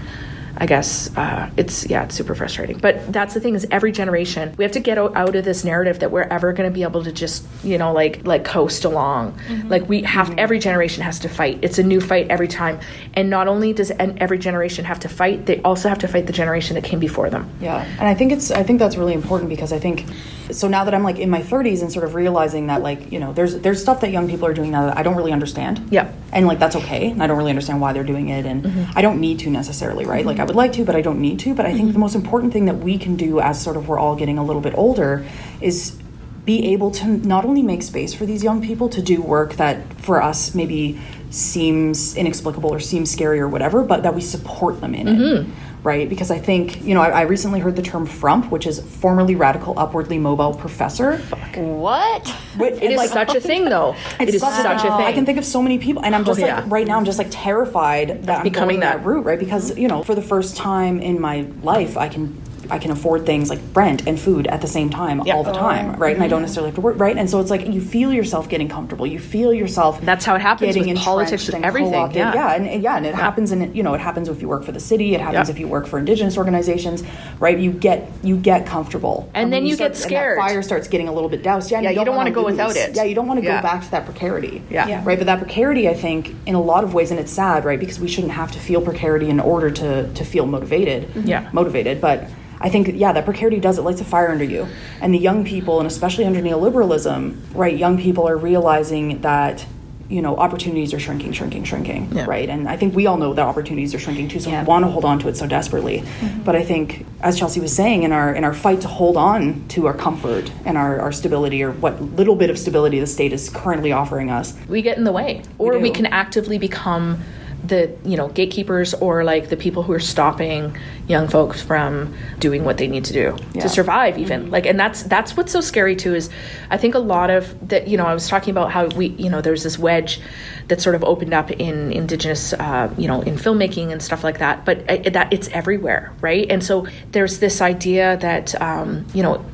I guess. Uh, it's, yeah, it's super frustrating. But that's the thing is every generation, we have to get out of this narrative that we're ever going to be able to just, you know, like like coast along. Mm-hmm. Like we have, mm-hmm. every generation has to fight. It's a new fight every time. And not only does every generation have to fight, they also have to fight the generation that came before them. Yeah. And I think it's, I think that's really important because I think, so now that I'm like in my thirties and sort of realizing that like, you know, there's there's stuff that young people are doing now that I don't really understand. Yeah. And like, that's okay. And I don't really understand why they're doing it. And mm-hmm. I don't need to necessarily, right? Mm-hmm. Like I would like to, but I don't need to. But I think mm-hmm. the most important thing that we can do as sort of we're all getting a little bit older is be able to not only make space for these young people to do work that for us maybe seems inexplicable or seems scary or whatever, but that we support them in mm-hmm. it. Right? Because I think, you know, I, I recently heard the term FRUMP, which is formerly radical upwardly mobile professor. Fuck. What? But, it is like, such a thing, though. It is such, such a thing. I can think of so many people. And I'm just oh, like, yeah. right now, I'm just like terrified that I'm becoming that. that route, right? Because, you know, for the first time in my life, I can... I can afford things like rent and food at the same time yeah. all the time, right? And I don't necessarily have to work, right? And so it's like you feel yourself getting comfortable. You feel yourself That's how it happens with politics and everything. Yeah. yeah, and, and yeah, and it yeah. happens in, you know, it happens if you work for the city, it happens yeah. if you work for Indigenous organizations, right? You get you get comfortable. And, and then you, you start, get scared. And that fire starts getting a little bit doused. Yeah, and yeah you, don't you don't want to go lose. without it. Yeah, you don't want to yeah. go back to that precarity. Yeah. yeah. Right? But that precarity, I think, in a lot of ways, and it's sad, right? Because we shouldn't have to feel precarity in order to to feel motivated. Mm-hmm. Yeah. Motivated, but I think, yeah, that precarity does, it lights a fire under you. And the young people, and especially under neoliberalism, right, young people are realizing that, you know, opportunities are shrinking, shrinking, shrinking, yeah. right? And I think we all know that opportunities are shrinking too, so yeah. we want to hold on to it so desperately. Mm-hmm. But I think, as Chelsea was saying, in our in our fight to hold on to our comfort and our, our stability, or what little bit of stability the state is currently offering us, we get in the way. Or we, we can actively become the, you know, gatekeepers, or like the people who are stopping young folks from doing what they need to do yeah. to survive even mm-hmm. like, and that's, that's what's so scary too, is I think a lot of that, you know, I was talking about how we, you know, there's this wedge that sort of opened up in Indigenous, uh, you know, in filmmaking and stuff like that, but I, that it's everywhere. Right. And so there's this idea that, um, you know,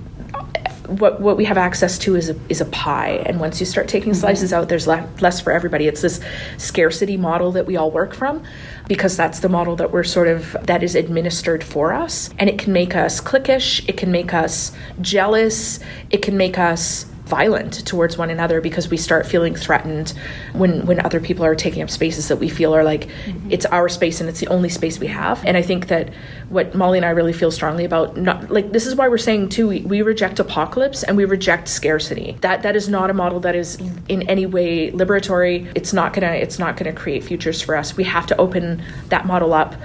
what what we have access to is a, is a pie, and once you start taking slices mm-hmm. out, there's le- less for everybody. It's this scarcity model that we all work from, because that's the model that we're sort of, that is administered for us, and it can make us cliquish, it can make us jealous, it can make us violent towards one another, because we start feeling threatened when when other people are taking up spaces that we feel are like mm-hmm. it's our space and it's the only space we have. And I think that what Molly and I really feel strongly about, not like, this is why we're saying too, we, we reject apocalypse and we reject scarcity. That that is not a model that is in any way liberatory. It's not gonna it's not gonna create futures for us. We have to open that model up.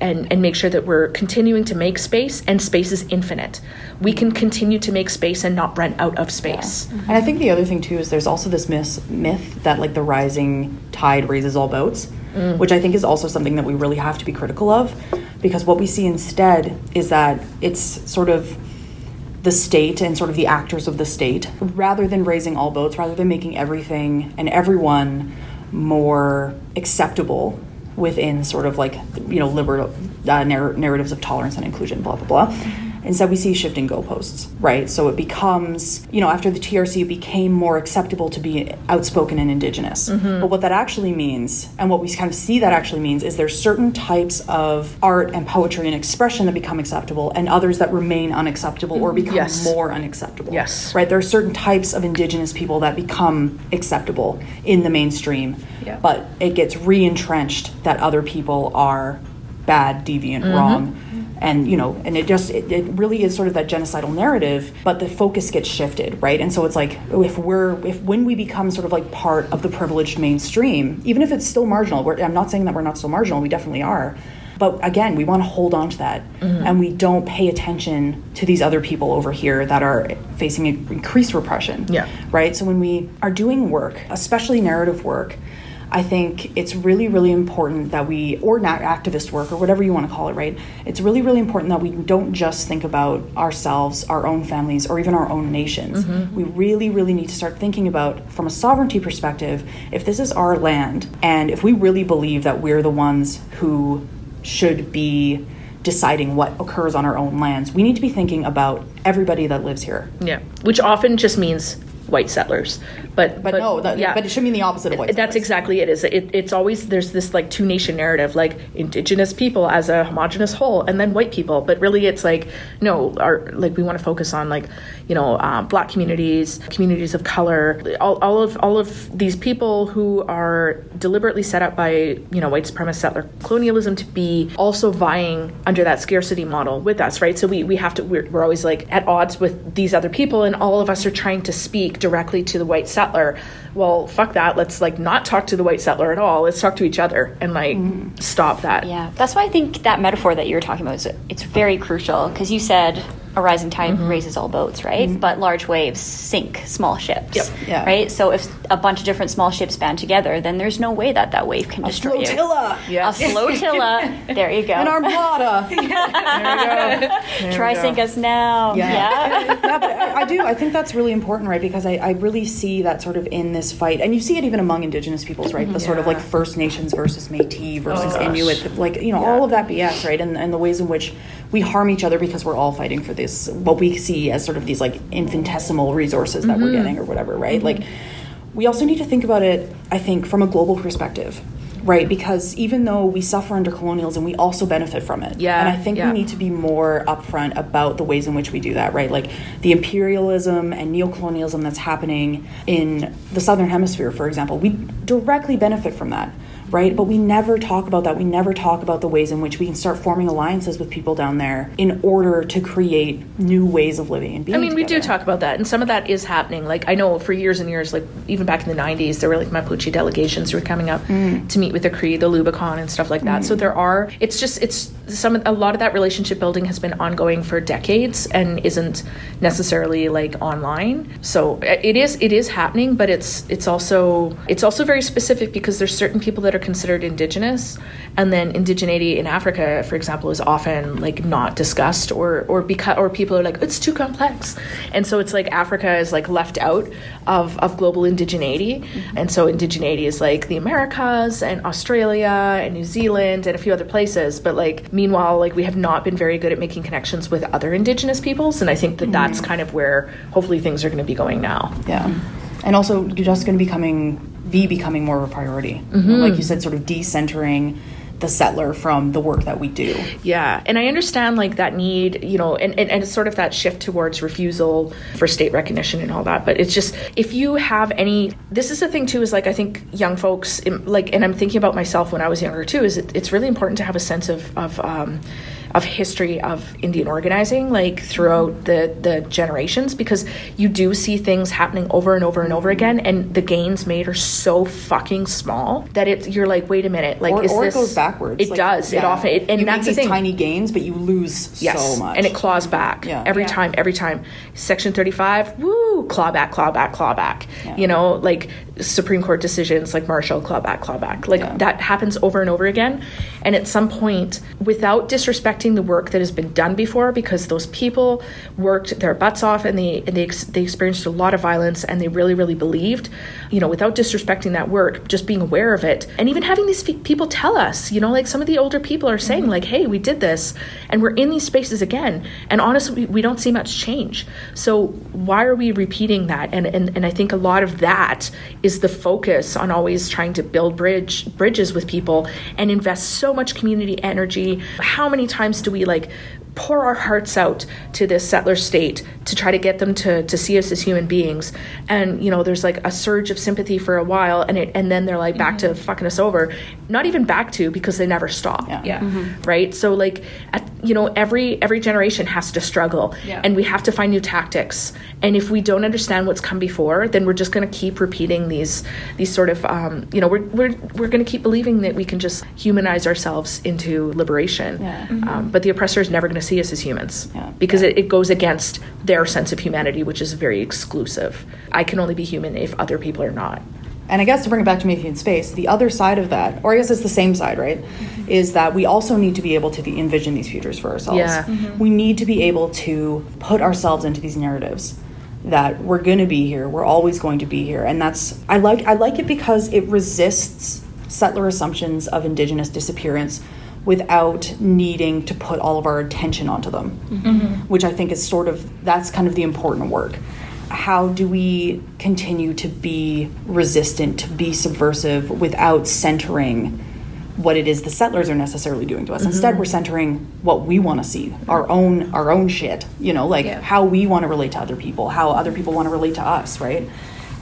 And, and make sure that we're continuing to make space, and space is infinite. We can continue to make space and not run out of space. Yeah. Mm-hmm. And I think the other thing too is there's also this myth, myth that like the rising tide raises all boats, mm. which I think is also something that we really have to be critical of, because what we see instead is that it's sort of the state and sort of the actors of the state, rather than raising all boats, rather than making everything and everyone more acceptable within sort of like, you know, liberal uh, narr- narratives of tolerance and inclusion, blah, blah, blah. Instead, we see shifting goalposts, right? So it becomes, you know, after the T R C, it became more acceptable to be outspoken and Indigenous. Mm-hmm. But what that actually means, and what we kind of see that actually means, is there's certain types of art and poetry and expression that become acceptable, and others that remain unacceptable or become yes. more unacceptable. Yes. Right? There are certain types of Indigenous people that become acceptable in the mainstream, yeah. but it gets re-entrenched that other people are bad, deviant, mm-hmm. wrong. And, you know, and it just, it, it really is sort of that genocidal narrative, but the focus gets shifted, right? And so it's like, if we're, if when we become sort of like part of the privileged mainstream, even if it's still marginal, we're, I'm not saying that we're not still marginal, we definitely are. But again, we want to hold on to that. Mm-hmm. And we don't pay attention to these other people over here that are facing increased repression, yeah. right? So when we are doing work, especially narrative work, I think it's really, really important that we, or not activist work, or whatever you want to call it, right? It's really, really important that we don't just think about ourselves, our own families, or even our own nations. Mm-hmm. We really, really need to start thinking about, from a sovereignty perspective, if this is our land, and if we really believe that we're the ones who should be deciding what occurs on our own lands, we need to be thinking about everybody that lives here. Yeah, which often just means white settlers, but but, but no, that, yeah. but it should mean the opposite of white. That's settlers. Exactly it. Is it, it's always there's this like two nation narrative, like Indigenous people as a homogenous whole, and then white people. But really, it's like no, our like we want to focus on like you know uh, Black communities, communities of color, all, all of all of these people who are deliberately set up by you know white supremacist settler colonialism to be also vying under that scarcity model with us, right? So we we have to we're, we're always like at odds with these other people, and all of us are trying to speak directly to the white settler. Well, fuck that. Let's like not talk to the white settler at all. Let's talk to each other and like mm. stop that. Yeah, that's why I think that metaphor that you were talking about is it's very crucial, because you said a rising tide mm-hmm. raises all boats, right? Mm-hmm. But large waves sink small ships, yep. yeah. right? So if a bunch of different small ships band together, then there's no way that that wave can a destroy you. Flotilla. Yes. A flotilla. A flotilla. There you go. An armada. There you go. There Try go. Sink us now. Yeah. yeah. yeah but I, I do. I think that's really important, right? Because I, I really see that sort of in this fight. And you see it even among Indigenous peoples, right? The yeah. sort of like First Nations versus Métis versus oh, Inuit. Like, you know, yeah. all of that B S, right? And, and the ways in which we harm each other because we're all fighting for this, what we see as sort of these like infinitesimal resources that mm-hmm. we're getting or whatever, right? Mm-hmm. Like, we also need to think about it, I think, from a global perspective, right? Because even though we suffer under colonialism, we also benefit from it. Yeah. And I think yeah. we need to be more upfront about the ways in which we do that, right? Like the imperialism and neocolonialism that's happening in the Southern Hemisphere, for example, we directly benefit from that. Right? But we never talk about that. We never talk about the ways in which we can start forming alliances with people down there in order to create new ways of living and being I mean, together. We do talk about that, and some of that is happening. Like, I know for years and years, like, even back in the nineties, there were, like, Mapuche delegations who were coming up mm. to meet with the Cree, the Lubicon, and stuff like that. Mm. So there are, it's just, it's some, a lot of that relationship building has been ongoing for decades and isn't necessarily, like, online. So it is, it is happening, but it's, it's also, it's also very specific, because there's certain people that are considered Indigenous, and then indigeneity in Africa, for example, is often like not discussed, or or because or people are like, it's too complex, and so it's like Africa is like left out of, of global indigeneity, mm-hmm. and so indigeneity is like the Americas and Australia and New Zealand and a few other places, but like meanwhile, like we have not been very good at making connections with other Indigenous peoples, and I think that mm-hmm. that's kind of where hopefully things are going to be going now. Yeah, and also you're just going to be coming. be becoming more of a priority. Mm-hmm. Like you said, sort of decentering the settler from the work that we do. Yeah. And I understand like that need, you know, and, and, and sort of that shift towards refusal for state recognition and all that. But it's just, if you have any, this is the thing too, is like, I think young folks, like, and I'm thinking about myself when I was younger too, is it, it's really important to have a sense of, of, um, of history of Indian organizing, like throughout the, the generations, because you do see things happening over and over and over again, and the gains made are so fucking small that it's you're like, wait a minute, like or, is or this, it goes backwards. It like, does. Yeah. It often it, and you that's make these the thing. Tiny gains, but you lose yes. so much, and it claws back yeah. every yeah. time. Every time, Section thirty-five, woo, claw back, claw back, claw back. Yeah. You know, like Supreme Court decisions like Marshall, clawback, clawback. Like yeah. that happens over and over again. And at some point, without disrespecting the work that has been done before, because those people worked their butts off and they and they, ex- they experienced a lot of violence and they really, really believed, you know, without disrespecting that work, just being aware of it. And even having these fe- people tell us, you know, like some of the older people are saying mm-hmm. like, hey, we did this and we're in these spaces again. And honestly, we, we don't see much change. So why are we repeating that? And, and, and I think a lot of that is the focus on always trying to build bridge bridges with people and invest so much community energy. How many times do we like pour our hearts out to this settler state to try to get them to, to see us as human beings? And, you know, there's like a surge of sympathy for a while and it, and then they're like back mm-hmm. to fucking us over. Not even back to, because they never stop. Yeah. yeah. Mm-hmm. Right. So like, at, you know, every, every generation has to struggle yeah. and we have to find new tactics. And if we don't understand what's come before, then we're just going to keep repeating these, these sort of, um, you know, we're, we're, we're going to keep believing that we can just humanize ourselves into liberation. Yeah. Mm-hmm. Um, but the oppressor is never going to see us as humans yeah. because yeah. It, it goes against their sense of humanity, which is very exclusive. I can only be human if other people are not. And I guess to bring it back to Métis in Space, the other side of that, or I guess it's the same side, right, mm-hmm. is that we also need to be able to envision these futures for ourselves. Yeah. Mm-hmm. We need to be able to put ourselves into these narratives that we're going to be here, we're always going to be here. And that's, I like, I like it because it resists settler assumptions of Indigenous disappearance without needing to put all of our attention onto them, mm-hmm. which I think is sort of, that's kind of the important work. How do we continue to be resistant, to be subversive without centering what it is the settlers are necessarily doing to us? Mm-hmm. Instead, we're centering what we want to see, our own our own shit, you know, like yeah. how we want to relate to other people, how other people want to relate to us, right?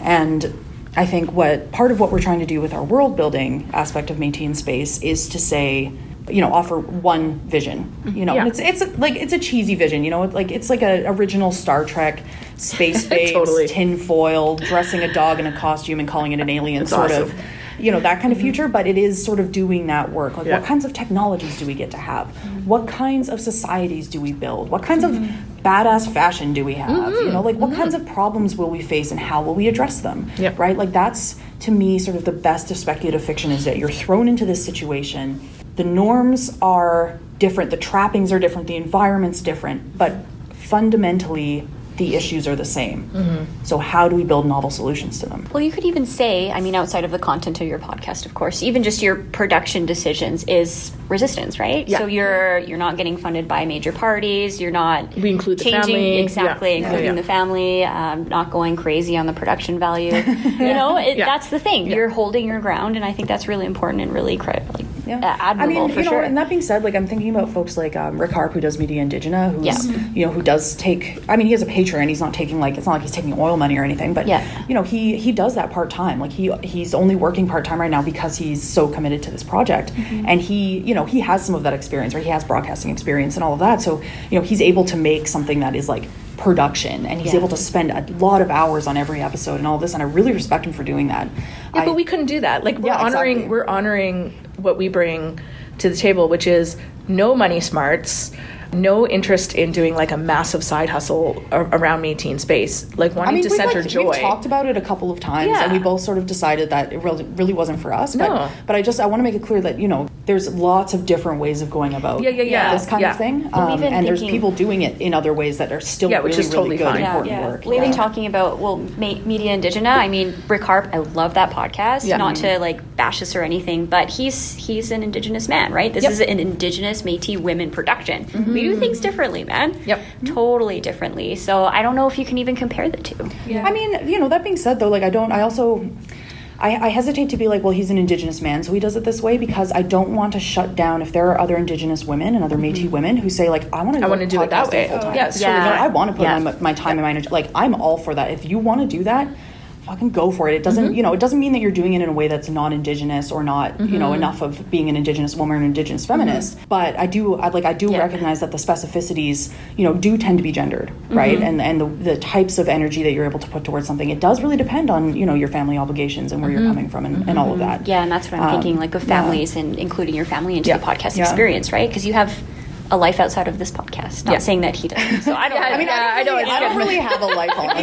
And I think what part of what we're trying to do with our world building aspect of Métis in Space is to say, you know, offer one vision, you know, yeah. and it's, it's a, like, it's a cheesy vision, you know, it's like, it's like a original Star Trek space based totally. tin foil, dressing a dog in a costume and calling it an alien it's sort awesome. of, you know, that kind of future, but it is sort of doing that work. Like yeah. what kinds of technologies do we get to have? Mm-hmm. What kinds of societies do we build? What kinds mm-hmm. of badass fashion do we have? Mm-hmm. You know, like what mm-hmm. kinds of problems will we face and how will we address them? Yep. Right? Like that's, to me, sort of the best of speculative fiction is that you're thrown into this situation. The norms are different, the trappings are different, the environment's different, but fundamentally the issues are the same. Mm-hmm. So how do we build novel solutions to them? Well, you could even say, I mean, outside of the content of your podcast, of course, even just your production decisions is resistance, right? Yeah. So you're you're not getting funded by major parties, you're not we include changing, the family. Exactly, yeah. including yeah. the family, um, not going crazy on the production value. yeah. You know, it, yeah. that's the thing. Yeah. You're holding your ground, and I think that's really important and really critical. Like, Yeah. Uh, admirable I mean, for you know, sure. And that being said, like I'm thinking about folks like um, Rick Harp, who does Media Indigena, who's yeah. you know who does take. I mean, he is a patron. He's not taking like it's not like he's taking oil money or anything. But yeah. you know, he he does that part time. Like he he's only working part time right now because he's so committed to this project. Mm-hmm. And he you know he has some of that experience, right? He has broadcasting experience and all of that. So you know he's able to make something that is like production, and he's yeah. able to spend a lot of hours on every episode and all this. And I really respect him for doing that. Yeah, I, but we couldn't do that. Like we're yeah, honoring exactly. we're honoring. what we bring to the table, which is no money smarts, no interest in doing like a massive side hustle around Métis in Space, like wanting I mean, to center like, joy. We've talked about it a couple of times, yeah. and we both sort of decided that it really wasn't for us. But, no. but I just I want to make it clear that you know there's lots of different ways of going about yeah, yeah, yeah. this kind yeah. of thing, um, well, and thinking, there's people doing it in other ways that are still yeah, really, which is totally really good, fine. Yeah, important yeah. work. We've yeah. been talking about well, me- Media Indigena. I mean, Rick Harp. I love that podcast. Yeah. Not to like bash us or anything, but he's he's an Indigenous man, right? This yep. is an Indigenous Métis women production. Mm-hmm. We do things differently, man. Yep. Totally differently. So I don't know if you can even compare the two. Yeah. I mean, you know, that being said, though, like I don't, I also, I, I hesitate to be like, well, he's an Indigenous man, so he does it this way, because I don't want to shut down if there are other Indigenous women and other Métis mm-hmm. women who say, like, I want to I want to do it that way. Oh, yeah, yeah. Really I want to put yeah. my, my time yeah. and my energy. Like, I'm all for that. If you want to do that, fucking go for it. It doesn't, mm-hmm. you know, it doesn't mean that you're doing it in a way that's non-Indigenous or not, mm-hmm. you know, enough of being an Indigenous woman or an Indigenous feminist. Mm-hmm. But I do, I, like, I do yeah. recognize that the specificities, you know, do tend to be gendered, mm-hmm. right? And and the, the types of energy that you're able to put towards something, it does really depend on, you know, your family obligations and where mm-hmm. you're coming from and, mm-hmm. and all of that. Yeah, and that's what I'm um, thinking, like, of families yeah. and including your family into yeah. the podcast yeah. experience, right? Because you have a life outside of this podcast. Not yeah. saying that he doesn't. So I don't. I mean, yeah, I, don't really, I, know I don't really have a life on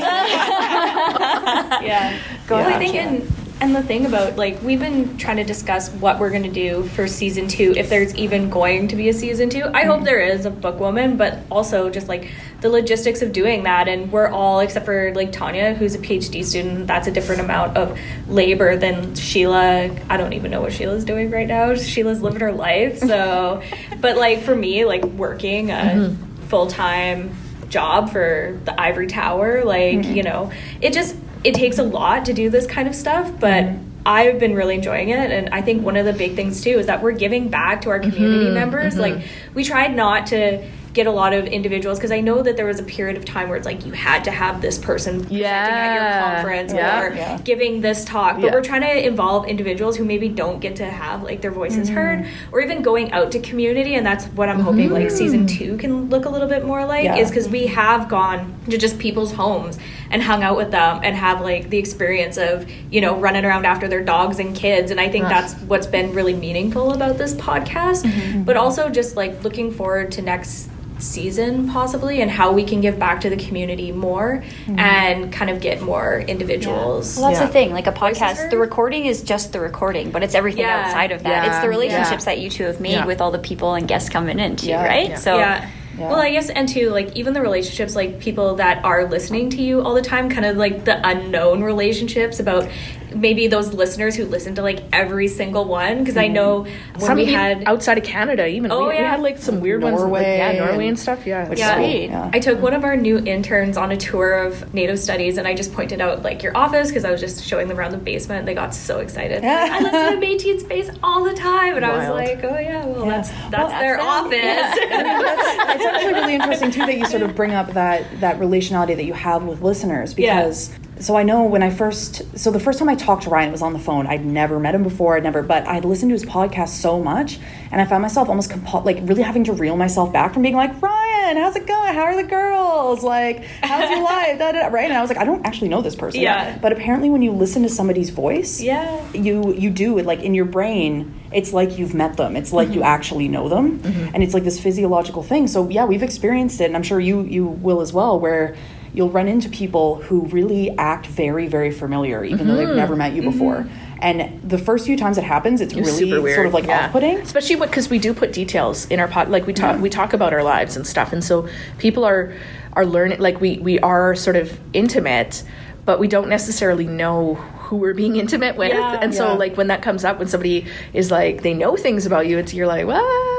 this. yeah. Go yeah, ahead. I think in And the thing about, like, we've been trying to discuss what we're going to do for season two, if there's even going to be a season two. I hope there is a book woman, but also just, like, the logistics of doing that. And we're all, except for, like, Tanya, who's a P H D student, that's a different amount of labor than Sheila. I don't even know what Sheila's doing right now. Sheila's living her life. So, but, like, for me, like, working a mm-hmm. full-time job for the ivory tower, like, mm-hmm. you know, it just... It takes a lot to do this kind of stuff, but mm-hmm. I've been really enjoying it. And I think one of the big things, too, is that we're giving back to our community mm-hmm. members. Mm-hmm. Like, we tried not to get a lot of individuals, because I know that there was a period of time where it's like you had to have this person presenting yeah. at your conference yeah. or yeah. giving this talk. But yeah. we're trying to involve individuals who maybe don't get to have, like, their voices mm-hmm. heard, or even going out to community. And that's what I'm mm-hmm. hoping, like, season two can look a little bit more like, yeah. is because we have gone to just people's homes and hung out with them and have, like, the experience of, you know, running around after their dogs and kids. And I think Ugh. that's what's been really meaningful about this podcast, mm-hmm. but also just, like, looking forward to next season possibly and how we can give back to the community more mm-hmm. and kind of get more individuals. Yeah. Well, that's yeah. the thing. Like, a podcast, the recording is just the recording, but it's everything yeah. outside of that. Yeah. It's the relationships yeah. that you two have made yeah. with all the people and guests coming in too, yeah. right? Yeah. So. Yeah. Yeah. Well, I guess, and too, like, even the relationships, like, people that are listening to you all the time, kind of, like, the unknown relationships about maybe those listeners who listen to, like, every single one, because mm. I know when some we had... outside of Canada, even. Oh, we, yeah. we had, like, some weird Norway, ones. Norway. Like, yeah, Norway and stuff, yeah. Which yeah. Sweet. yeah. I took one of our new interns on a tour of Native Studies, and I just pointed out, like, your office, because I was just showing them around the basement, and they got so excited. Like, I listen to Métis in Space all the time, and Wild. I was like, oh, yeah, well, yeah. that's that's well, their that's office. Yeah. that's, that's It's actually really interesting, too, that you sort of bring up that, that relationality that you have with listeners, because... Yeah. So I know when I first... So the first time I talked to Ryan was on the phone. I'd never met him before. I'd never... But I'd listened to his podcast so much, and I found myself almost... Compo- like, really having to reel myself back from being like, Ryan, how's it going? How are the girls? Like, how's your life? Da, da, da, right? And I was like, I don't actually know this person. Yeah. But apparently when you listen to somebody's voice, yeah. you, you do it. Like, in your brain, it's like you've met them. It's like mm-hmm. you actually know them. Mm-hmm. And it's like this physiological thing. So, yeah, we've experienced it, and I'm sure you you will as well, where... you'll run into people who really act very, very familiar, even mm-hmm. though they've never met you before. Mm-hmm. And the first few times it happens, it's, it's really sort of like yeah. off-putting. Especially because we do put details in our pod, like we talk, yeah. we talk about our lives and stuff. And so people are are learning, like we we are sort of intimate, but we don't necessarily know who we're being intimate with. Yeah, and yeah. so like when that comes up, when somebody is like, they know things about you, it's you're like, what?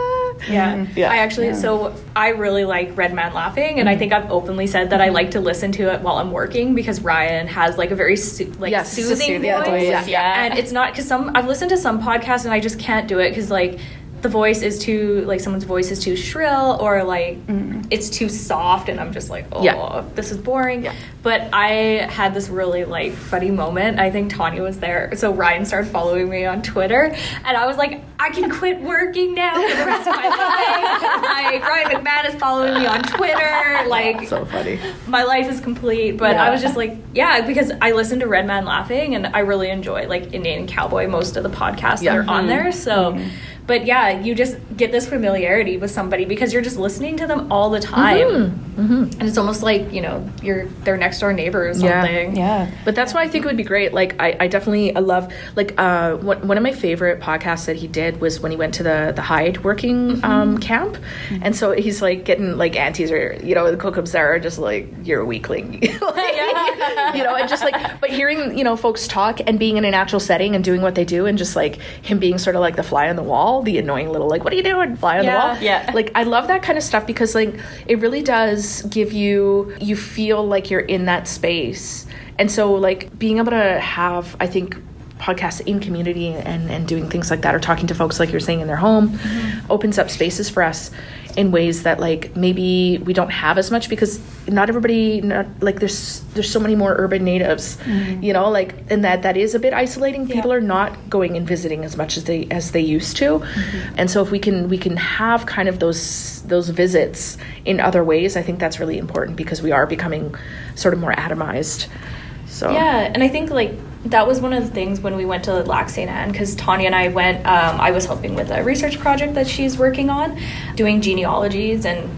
Yeah. Mm-hmm. yeah, I actually, yeah. so I really like Red Man Laughing, and mm-hmm. I think I've openly said that mm-hmm. I like to listen to it while I'm working, because Ryan has like a very su- like yes, soothing, soothing voice, voice. Yeah. yeah. And it's not, because some, I've listened to some podcasts and I just can't do it, because like the voice is too, like someone's voice is too shrill, or like mm-hmm. it's too soft, and I'm just like, oh, yeah. this is boring. Yeah. But I had this really like funny moment. I think Tanya was there. So Ryan started following me on Twitter, and I was like, I can quit working now for the rest of my life. Like, Ryan McMahon is following me on Twitter. Like, so funny. My life is complete. But yeah. I was just like, yeah, because I listen to Red Man Laughing, and I really enjoy like Indian and Cowboy, most of the podcasts yeah. that are mm-hmm. on there. So, mm-hmm. but yeah, you just get this familiarity with somebody because you're just listening to them all the time. Mm-hmm. Mm-hmm. And it's almost like, you know, you're their next door neighbor or something. Yeah. yeah. But that's why I think it would be great. Like, I, I definitely I love, like, uh, one, one of my favorite podcasts that he did was when he went to the the Hyde working mm-hmm. um, camp, mm-hmm. and so he's like getting like aunties or you know the Kokumsara are just like you're a weakling, like, yeah. you know, and just like but hearing you know folks talk and being in a natural setting and doing what they do and just like him being sort of like the fly on the wall, the annoying little like what are you doing fly on yeah. the wall, yeah, like I love that kind of stuff because like it really does give you you feel like you're in that space, and so like being able to have I think. Podcasts in community and, and doing things like that or talking to folks like you're saying in their home mm-hmm. opens up spaces for us in ways that like maybe we don't have as much because not everybody not, like there's there's so many more urban natives mm-hmm. you know like and that that is a bit isolating yeah. people are not going and visiting as much as they as they used to mm-hmm. and so if we can we can have kind of those those visits in other ways I think that's really important because we are becoming sort of more atomized so yeah and I think like that was one of the things when we went to Lac Saint Anne because Tanya and I went, um, I was helping with a research project that she's working on, doing genealogies and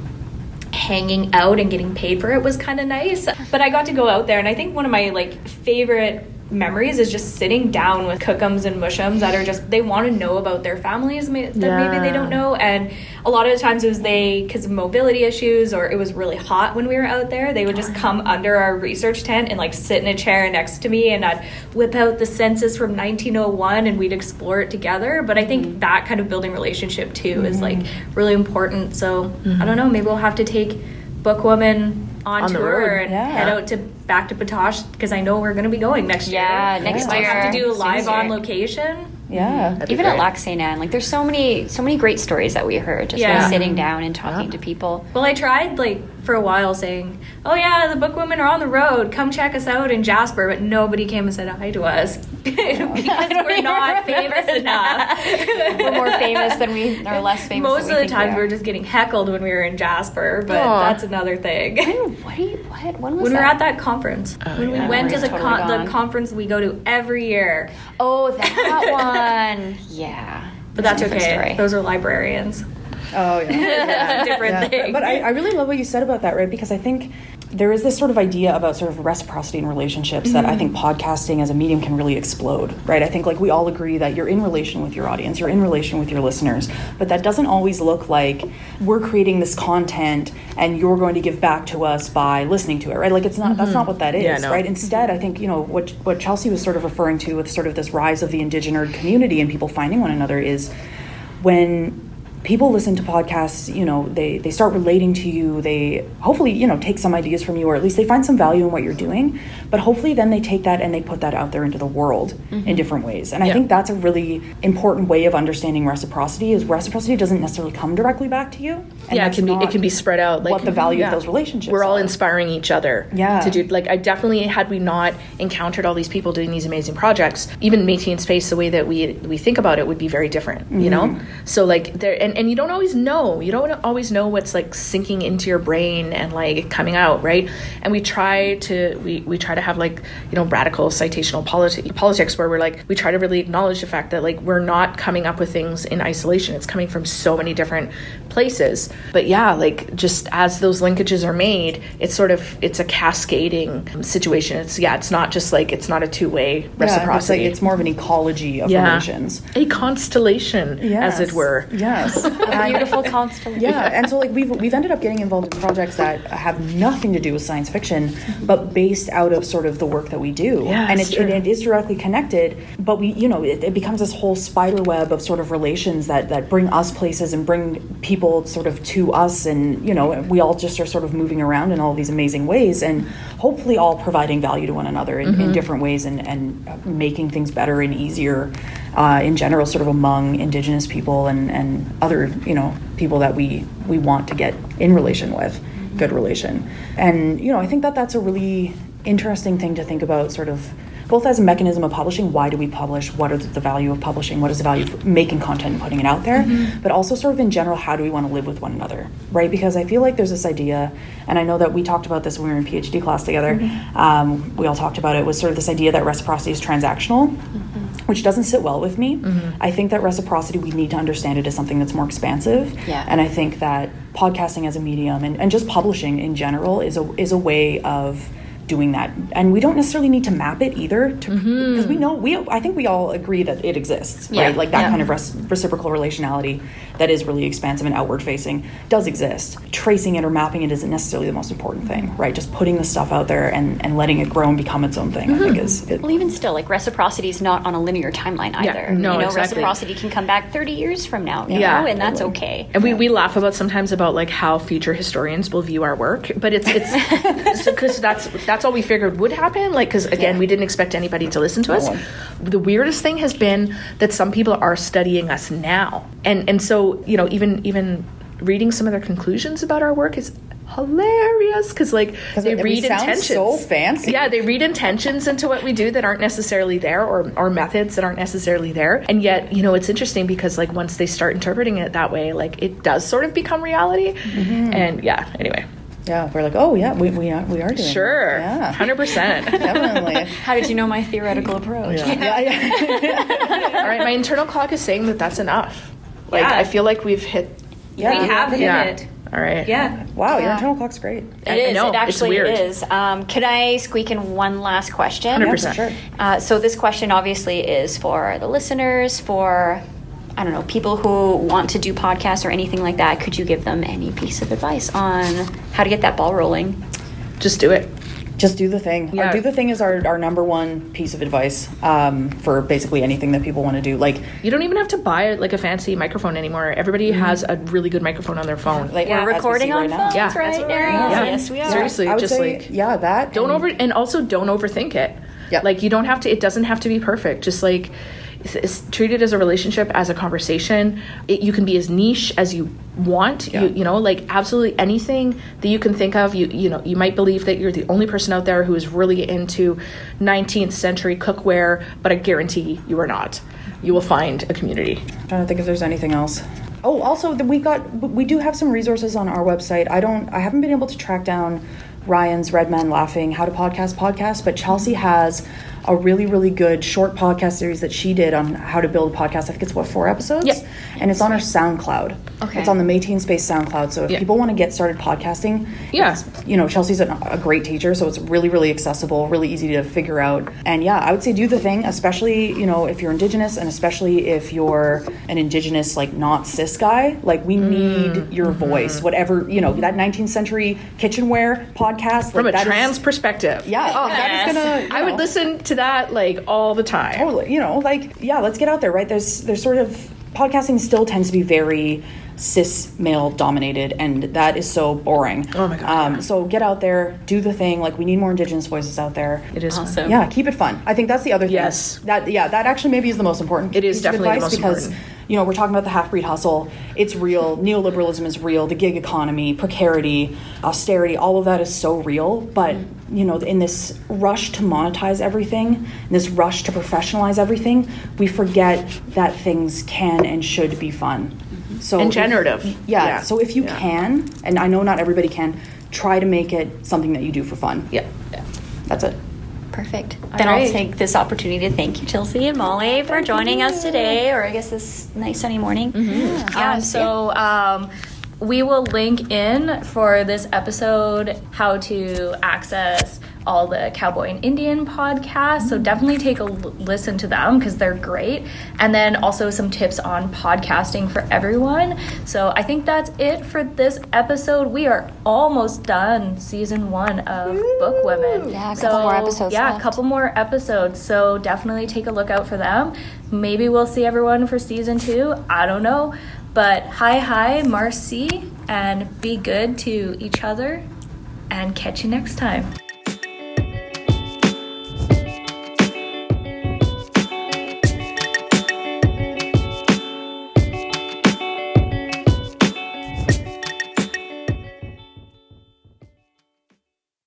hanging out and getting paid for it was kind of nice. But I got to go out there and I think one of my like favorite memories is just sitting down with cookums and mushums that are just, they want to know about their families that yeah. maybe they don't know. And a lot of the times it was they, because of mobility issues or it was really hot when we were out there, they would just come under our research tent and like sit in a chair next to me, and I'd whip out the census from nineteen oh one and we'd explore it together. But I think mm-hmm. that kind of building relationship too mm-hmm. is like really important. So mm-hmm. I don't know, maybe we'll have to take Bookwoman on, on tour and yeah. head out to Back to Batoche, because I know we're going to be going next year. Yeah, next yeah. year. I have to do a live on location. Yeah. Mm-hmm. Even at Lac Saint Anne, like there's so many so many great stories that we heard just yeah. like sitting down and talking yeah. to people. Well, I tried like for a while saying, oh yeah, the Bookwomen are on the road, come check us out in Jasper, but nobody came and said hi to us because we're not famous enough. We're more famous than we are less famous. Most than of we the times we, we were just getting heckled when we were in Jasper, but Aww. That's another thing. When, what, you, what? When was when that? We were at that conference. Oh, when yeah, we went to the, totally con- the conference we go to every year. Oh, that one. Yeah. But that's, that's okay. Story. Those are librarians. Oh, yeah. That's a different yeah. thing. But I, I really love what you said about that, right? Because I think there is this sort of idea about sort of reciprocity in relationships mm-hmm. that I think podcasting as a medium can really explode, right? I think, like, we all agree that you're in relation with your audience, you're in relation with your listeners, but that doesn't always look like we're creating this content and you're going to give back to us by listening to it, right? Like, it's not mm-hmm. that's not what that is, yeah, no. right? Instead, I think, you know, what what Chelsea was sort of referring to with sort of this rise of the indigenous community and people finding one another is when people listen to podcasts, you know, they, they start relating to you. They hopefully, you know, take some ideas from you, or at least they find some value in what you're doing. But hopefully then they take that and they put that out there into the world mm-hmm. in different ways. And yeah. I think that's a really important way of understanding reciprocity, is reciprocity doesn't necessarily come directly back to you. And yeah, it can be it can be spread out. Like, what the value yeah. of those relationships We're all are. Inspiring each other yeah. to do. Like, I definitely, had we not encountered all these people doing these amazing projects, even Métis in Space, the way that we, we think about it would be very different, mm-hmm. you know? So, like, there... And, and you don't always know. You don't always know what's like sinking into your brain and like coming out, right? And we try to we, we try to have like, you know, radical citational politi- politics where we're like, we try to really acknowledge the fact that like we're not coming up with things in isolation. It's coming from so many different places. But yeah, like just as those linkages are made, it's sort of it's a cascading situation. It's yeah, it's not just like it's not a two way reciprocity. Yeah, it's, like, it's more of an ecology of yeah. relations, a constellation, yes. as it were. Yeah. A beautiful constellation. Yeah, and so like we've we've ended up getting involved in projects that have nothing to do with science fiction, but based out of sort of the work that we do. Yeah, and it, it, it is directly connected, but we, you know, it, it becomes this whole spider web of sort of relations that, that bring us places and bring people sort of to us, and you know, we all just are sort of moving around in all these amazing ways, and hopefully all providing value to one another in, mm-hmm. in different ways, and, and making things better and easier uh, in general, sort of among Indigenous people and and other, you know, people that we, we want to get in relation with, mm-hmm. good relation. And, you know, I think that that's a really interesting thing to think about, sort of both as a mechanism of publishing. Why do we publish? What is the value of publishing? What is the value of making content and putting it out there? Mm-hmm. But also sort of in general, how do we want to live with one another, right? Because I feel like there's this idea, and I know that we talked about this when we were in PhD class together, mm-hmm. um, we all talked about it, was sort of this idea that reciprocity is transactional, mm-hmm. which doesn't sit well with me. Mm-hmm. I think that reciprocity, we need to understand it as something that's more expansive. Yeah. And I think that podcasting as a medium and, and just publishing in general is a is a way of doing that. And we don't necessarily need to map it either, because mm-hmm. we know, we I think we all agree that it exists, yeah. right? Like that yeah. kind of rec- reciprocal relationality that is really expansive and outward facing does exist. Tracing it or mapping it isn't necessarily the most important thing, right? Just putting the stuff out there and, and letting it grow and become its own thing, mm-hmm. I think is it. Well, even still, like reciprocity is not on a linear timeline either. Yeah. No, you know, exactly. Reciprocity can come back thirty years from now, you yeah, know, and that's totally. Okay. And we, we laugh about sometimes about like how future historians will view our work, but it's, it's, because so, that's, that's That's all we figured would happen, like, because again yeah. we didn't expect anybody to listen to us. The weirdest thing has been that some people are studying us now, and and so, you know, even even reading some of their conclusions about our work is hilarious, because like Cause they it, read intentions so fancy yeah they read intentions into what we do that aren't necessarily there, or, or methods that aren't necessarily there, and yet, you know, it's interesting because like once they start interpreting it that way, like it does sort of become reality, mm-hmm. and yeah anyway Yeah, we're like, oh, yeah, we we are, we are doing Sure, that. Yeah. one hundred percent. Definitely. How did you know my theoretical approach? Yeah. yeah. yeah, yeah. All right, my internal clock is saying that that's enough. Like, yeah. I feel like we've hit... Yeah. We have hit yeah. it. All right. Yeah. Wow, yeah. Your internal clock's great. It I, is. I know. It actually it's weird. is. Um, can I squeak in one last question? one hundred percent. Sure. Uh, so this question obviously is for the listeners, for, I don't know, people who want to do podcasts or anything like that. Could you give them any piece of advice on how to get that ball rolling? Just do it. Just do the thing. Yeah. Our do the thing is our, our number one piece of advice um, for basically anything that people want to do. Like, you don't even have to buy like a fancy microphone anymore. Everybody mm-hmm. has a really good microphone on their phone. Like yeah, we're recording we on right phones, yeah. right? Yeah. Yeah. Yes, we are. Seriously, I would just say, like yeah, that. Don't and over and also don't overthink it. Yeah. Like you don't have to. It doesn't have to be perfect. Just like. It's treated as a relationship, as a conversation. It, you can be as niche as you want. Yeah. You, you know, like absolutely anything that you can think of. You you know, you might believe that you're the only person out there who is really into nineteenth century cookware, but I guarantee you are not. You will find a community. I'm trying to think if there's anything else. Oh, also we got we do have some resources on our website. I don't. I haven't been able to track down Ryan's Red Man Laughing, How to Podcast Podcast, but Chelsea has a really, really good short podcast series that she did on how to build a podcast. I think it's, what, four episodes? Yeah. And it's on her SoundCloud. Okay. It's on the Métis in Space SoundCloud. So if yeah. people want to get started podcasting, yeah. you know, Chelsea's a, a great teacher, so it's really, really accessible, really easy to figure out. And yeah, I would say do the thing, especially, you know, if you're Indigenous and especially if you're an Indigenous, like, not cis guy. Like, we mm. need your mm-hmm. voice, whatever, you know, that nineteenth century kitchenware podcast. From like, a that trans is, perspective. Yeah. Oh, that is gonna, you know, I would listen to that like all the time. Totally. You know, like, yeah, let's get out there, right? There's there's sort of podcasting still tends to be very cis male dominated, and that is so boring. Oh my god. Um yeah. So get out there, do the thing. Like, we need more Indigenous voices out there. It is awesome. Fun. Yeah, keep it fun. I think that's the other thing. Yes. That yeah, that actually maybe is the most important. It is definitely the most because, important. You know, we're talking about the half-breed hustle. It's real. Neoliberalism is real. The gig economy, precarity, austerity, all of that is so real. But, you know, in this rush to monetize everything, in this rush to professionalize everything, we forget that things can and should be fun. Mm-hmm. So and generative. If, yeah, yeah. So if you yeah. can, and I know not everybody can, try to make it something that you do for fun. Yeah. yeah. That's it. Perfect. Then right. I'll take this opportunity to thank you, Chelsea and Molly, for thank joining you. us today, or I guess this nice sunny morning. Mm-hmm. Yeah. Um, so um, we will link in for this episode how to access all the Cowboy and Indian podcasts. So definitely take a l- listen to them because they're great. And then also some tips on podcasting for everyone. So I think that's it for this episode. We are almost done season one of Ooh. Book Women. Yeah, a couple so, more episodes Yeah, left. a couple more episodes. So definitely take a look out for them. Maybe we'll see everyone for season two. I don't know. But hi, hi, Marcy, and be good to each other. And catch you next time.